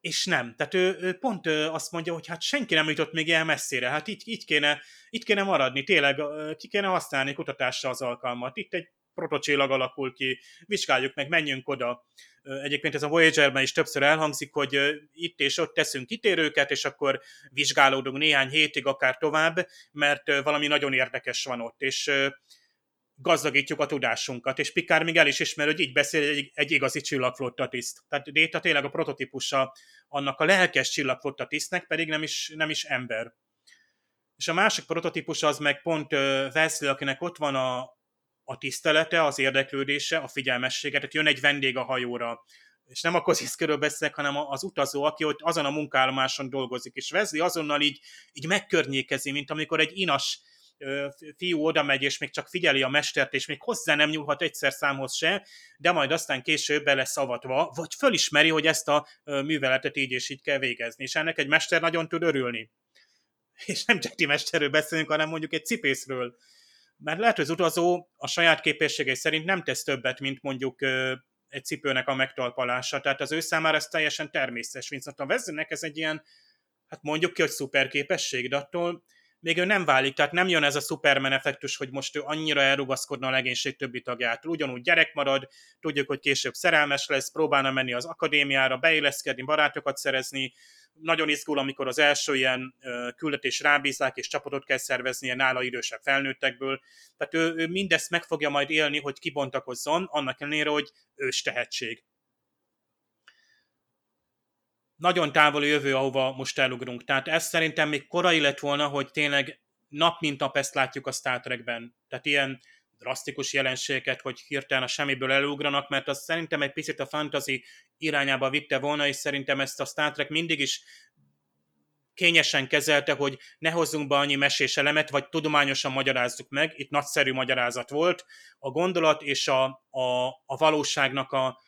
És nem. Tehát ő pont azt mondja, hogy hát senki nem jutott még ilyen messzire. Hát itt kéne maradni, tényleg ki kéne használni kutatásra az alkalmat. Itt egy protocsillag alakul ki, vizsgáljuk meg, menjünk oda. Egyébként ez a Voyager-ben is többször elhangzik, hogy itt és ott teszünk kitérőket, és akkor vizsgálódunk néhány hétig, akár tovább, mert valami nagyon érdekes van ott, és gazdagítjuk a tudásunkat, és Picard még el is ismer, hogy így beszél egy igazi csillagflottatiszt. Tehát Déta tényleg a prototípusa annak a lelkes csillagflottatisztnek, pedig nem is ember. És a másik prototípusa az meg pont Wesley, akinek ott van a tisztelete, az érdeklődése, a figyelmessége, tehát jön egy vendég a hajóra, és nem a kozisz körül beszélek, hanem az utazó, aki ott azon a munkállomáson dolgozik, és Wesley azonnal így megkörnyékezi, mint amikor egy inas fiú oda megy, és még csak figyeli a mestert, és még hozzá nem nyúlhat egyszer számhoz se, de majd aztán később be lesz avatva, vagy fölismeri, hogy ezt a műveletet így és így kell végezni, és ennek egy mester nagyon tud örülni. És nem csak ti mesterről beszélünk, hanem mondjuk egy cipészről, Mert lehet, hogy az utazó a saját képességei szerint nem tesz többet, mint mondjuk egy cipőnek a megtalpalása. Tehát az ő számára ez teljesen természetes. Viszont a vezérnek ez egy ilyen, hát mondjuk ki, hogy szuper képesség, de attól még ő nem válik. Tehát nem jön ez a Superman effektus, hogy most ő annyira elrugaszkodna a legénység többi tagjától. Ugyanúgy gyerek marad, tudjuk, hogy később szerelmes lesz, próbálna menni az akadémiára, beilleszkedni, barátokat szerezni. Nagyon izgul, amikor az első ilyen küldetés rábízzák, és csapatot kell szerveznie nála idősebb felnőttekből. Tehát ő mindezt meg fogja majd élni, hogy kibontakozzon, annak ellenére, hogy ős tehetség. Nagyon távoli jövő, ahova most elugrunk. Tehát ez szerintem még korai lett volna, hogy tényleg nap mint nap ezt látjuk a Star Trekben. Tehát ilyen drasztikus jelenségeket, hogy hirtelen a semmiből elugranak, mert az szerintem egy picit a fantasy irányába vitte volna, és szerintem ezt a Star Trek mindig is kényesen kezelte, hogy ne hozzunk be annyi mesés elemet, vagy tudományosan magyarázzuk meg. Itt nagyszerű magyarázat volt. A gondolat és a valóságnak a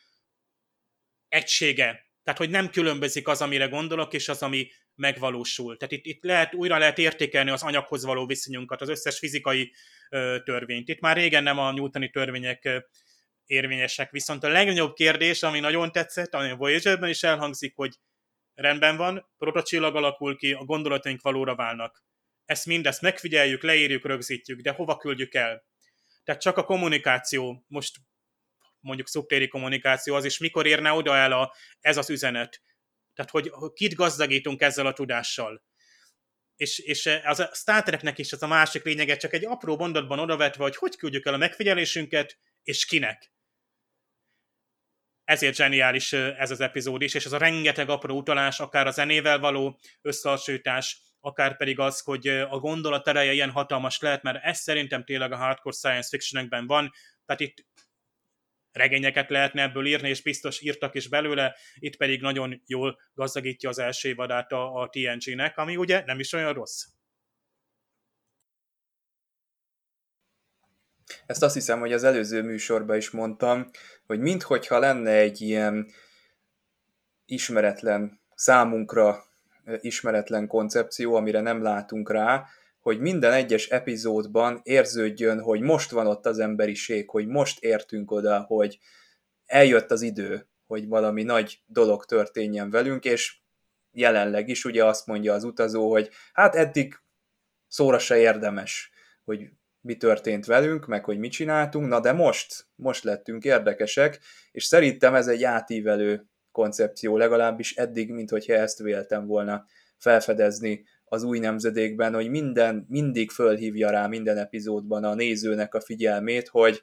egysége. Tehát, hogy nem különbözik az, amire gondolok, és az, ami megvalósul. Tehát itt újra lehet értékelni az anyaghoz való viszonyunkat, az összes fizikai törvényt. Itt már régen nem a newtoni törvények érvényesek, viszont a legnagyobb kérdés, ami nagyon tetszett, ami a Voyager-ben is elhangzik, hogy rendben van, protocsillag alakul ki, a gondolataink valóra válnak. Mindezt megfigyeljük, leírjuk, rögzítjük, de hova küldjük el? Tehát csak a kommunikáció, most mondjuk szubtéri kommunikáció, az is mikor érne oda el ez az üzenet. Tehát, hogy kit gazdagítunk ezzel a tudással. És az a Star Treknek is az a másik lényege, csak egy apró mondatban odavetve, hogy küldjük el a megfigyelésünket, és kinek. Ezért zseniális ez az epizód is, és ez a rengeteg apró utalás, akár a zenével való összehasonlítás, akár pedig az, hogy a gondolat ereje ilyen hatalmas lehet, mert ez szerintem tényleg a hardcore science fictionekben van, tehát itt regényeket lehetne ebből írni, és biztos írtak is belőle, itt pedig nagyon jól gazdagítja az első évadát a TNG-nek, ami ugye nem is olyan rossz. Ezt azt hiszem, hogy az előző műsorban is mondtam, hogy minthogyha lenne egy ilyen ismeretlen, számunkra ismeretlen koncepció, amire nem látunk rá, hogy minden egyes epizódban érződjön, hogy most van ott az emberiség, hogy most értünk oda, hogy eljött az idő, hogy valami nagy dolog történjen velünk, és jelenleg is ugye azt mondja az utazó, hogy hát eddig szóra se érdemes, hogy mi történt velünk, meg hogy mit csináltunk, na de most lettünk érdekesek, és szerintem ez egy átívelő koncepció, legalábbis eddig, minthogyha ezt véltem volna felfedezni az új nemzedékben, hogy mindig fölhívja rá minden epizódban a nézőnek a figyelmét, hogy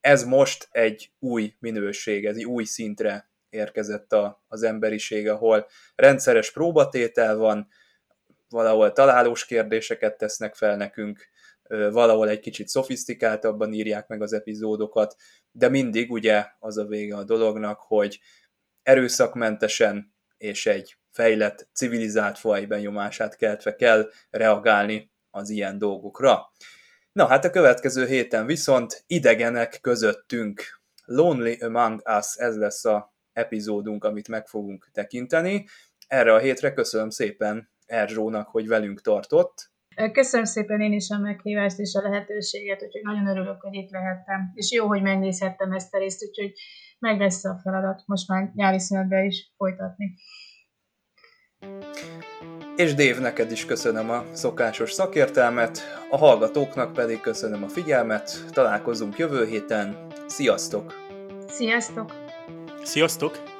ez most egy új minőség, ez egy új szintre érkezett az emberiség, ahol rendszeres próbatétel van, valahol találós kérdéseket tesznek fel nekünk, valahol egy kicsit szofisztikáltabban írják meg az epizódokat, de mindig ugye az a vége a dolognak, hogy erőszakmentesen és egy fejlett, civilizált faj benyomását keltve kell reagálni az ilyen dolgokra. Na hát a következő héten viszont idegenek közöttünk. Lonely Among Us, ez lesz az epizódunk, amit meg fogunk tekinteni. Erre a hétre köszönöm szépen Erzsónak, hogy velünk tartott. Köszönöm szépen én is a meghívást és a lehetőséget, úgyhogy nagyon örülök, hogy itt lehettem. És jó, hogy megnézhettem ezt a részt, úgyhogy meg lesz a feladat most már nyári szünetben is folytatni. És Dév, neked is köszönöm a szokásos szakértelmet, a hallgatóknak pedig köszönöm a figyelmet, találkozunk jövő héten, sziasztok! Sziasztok! Sziasztok!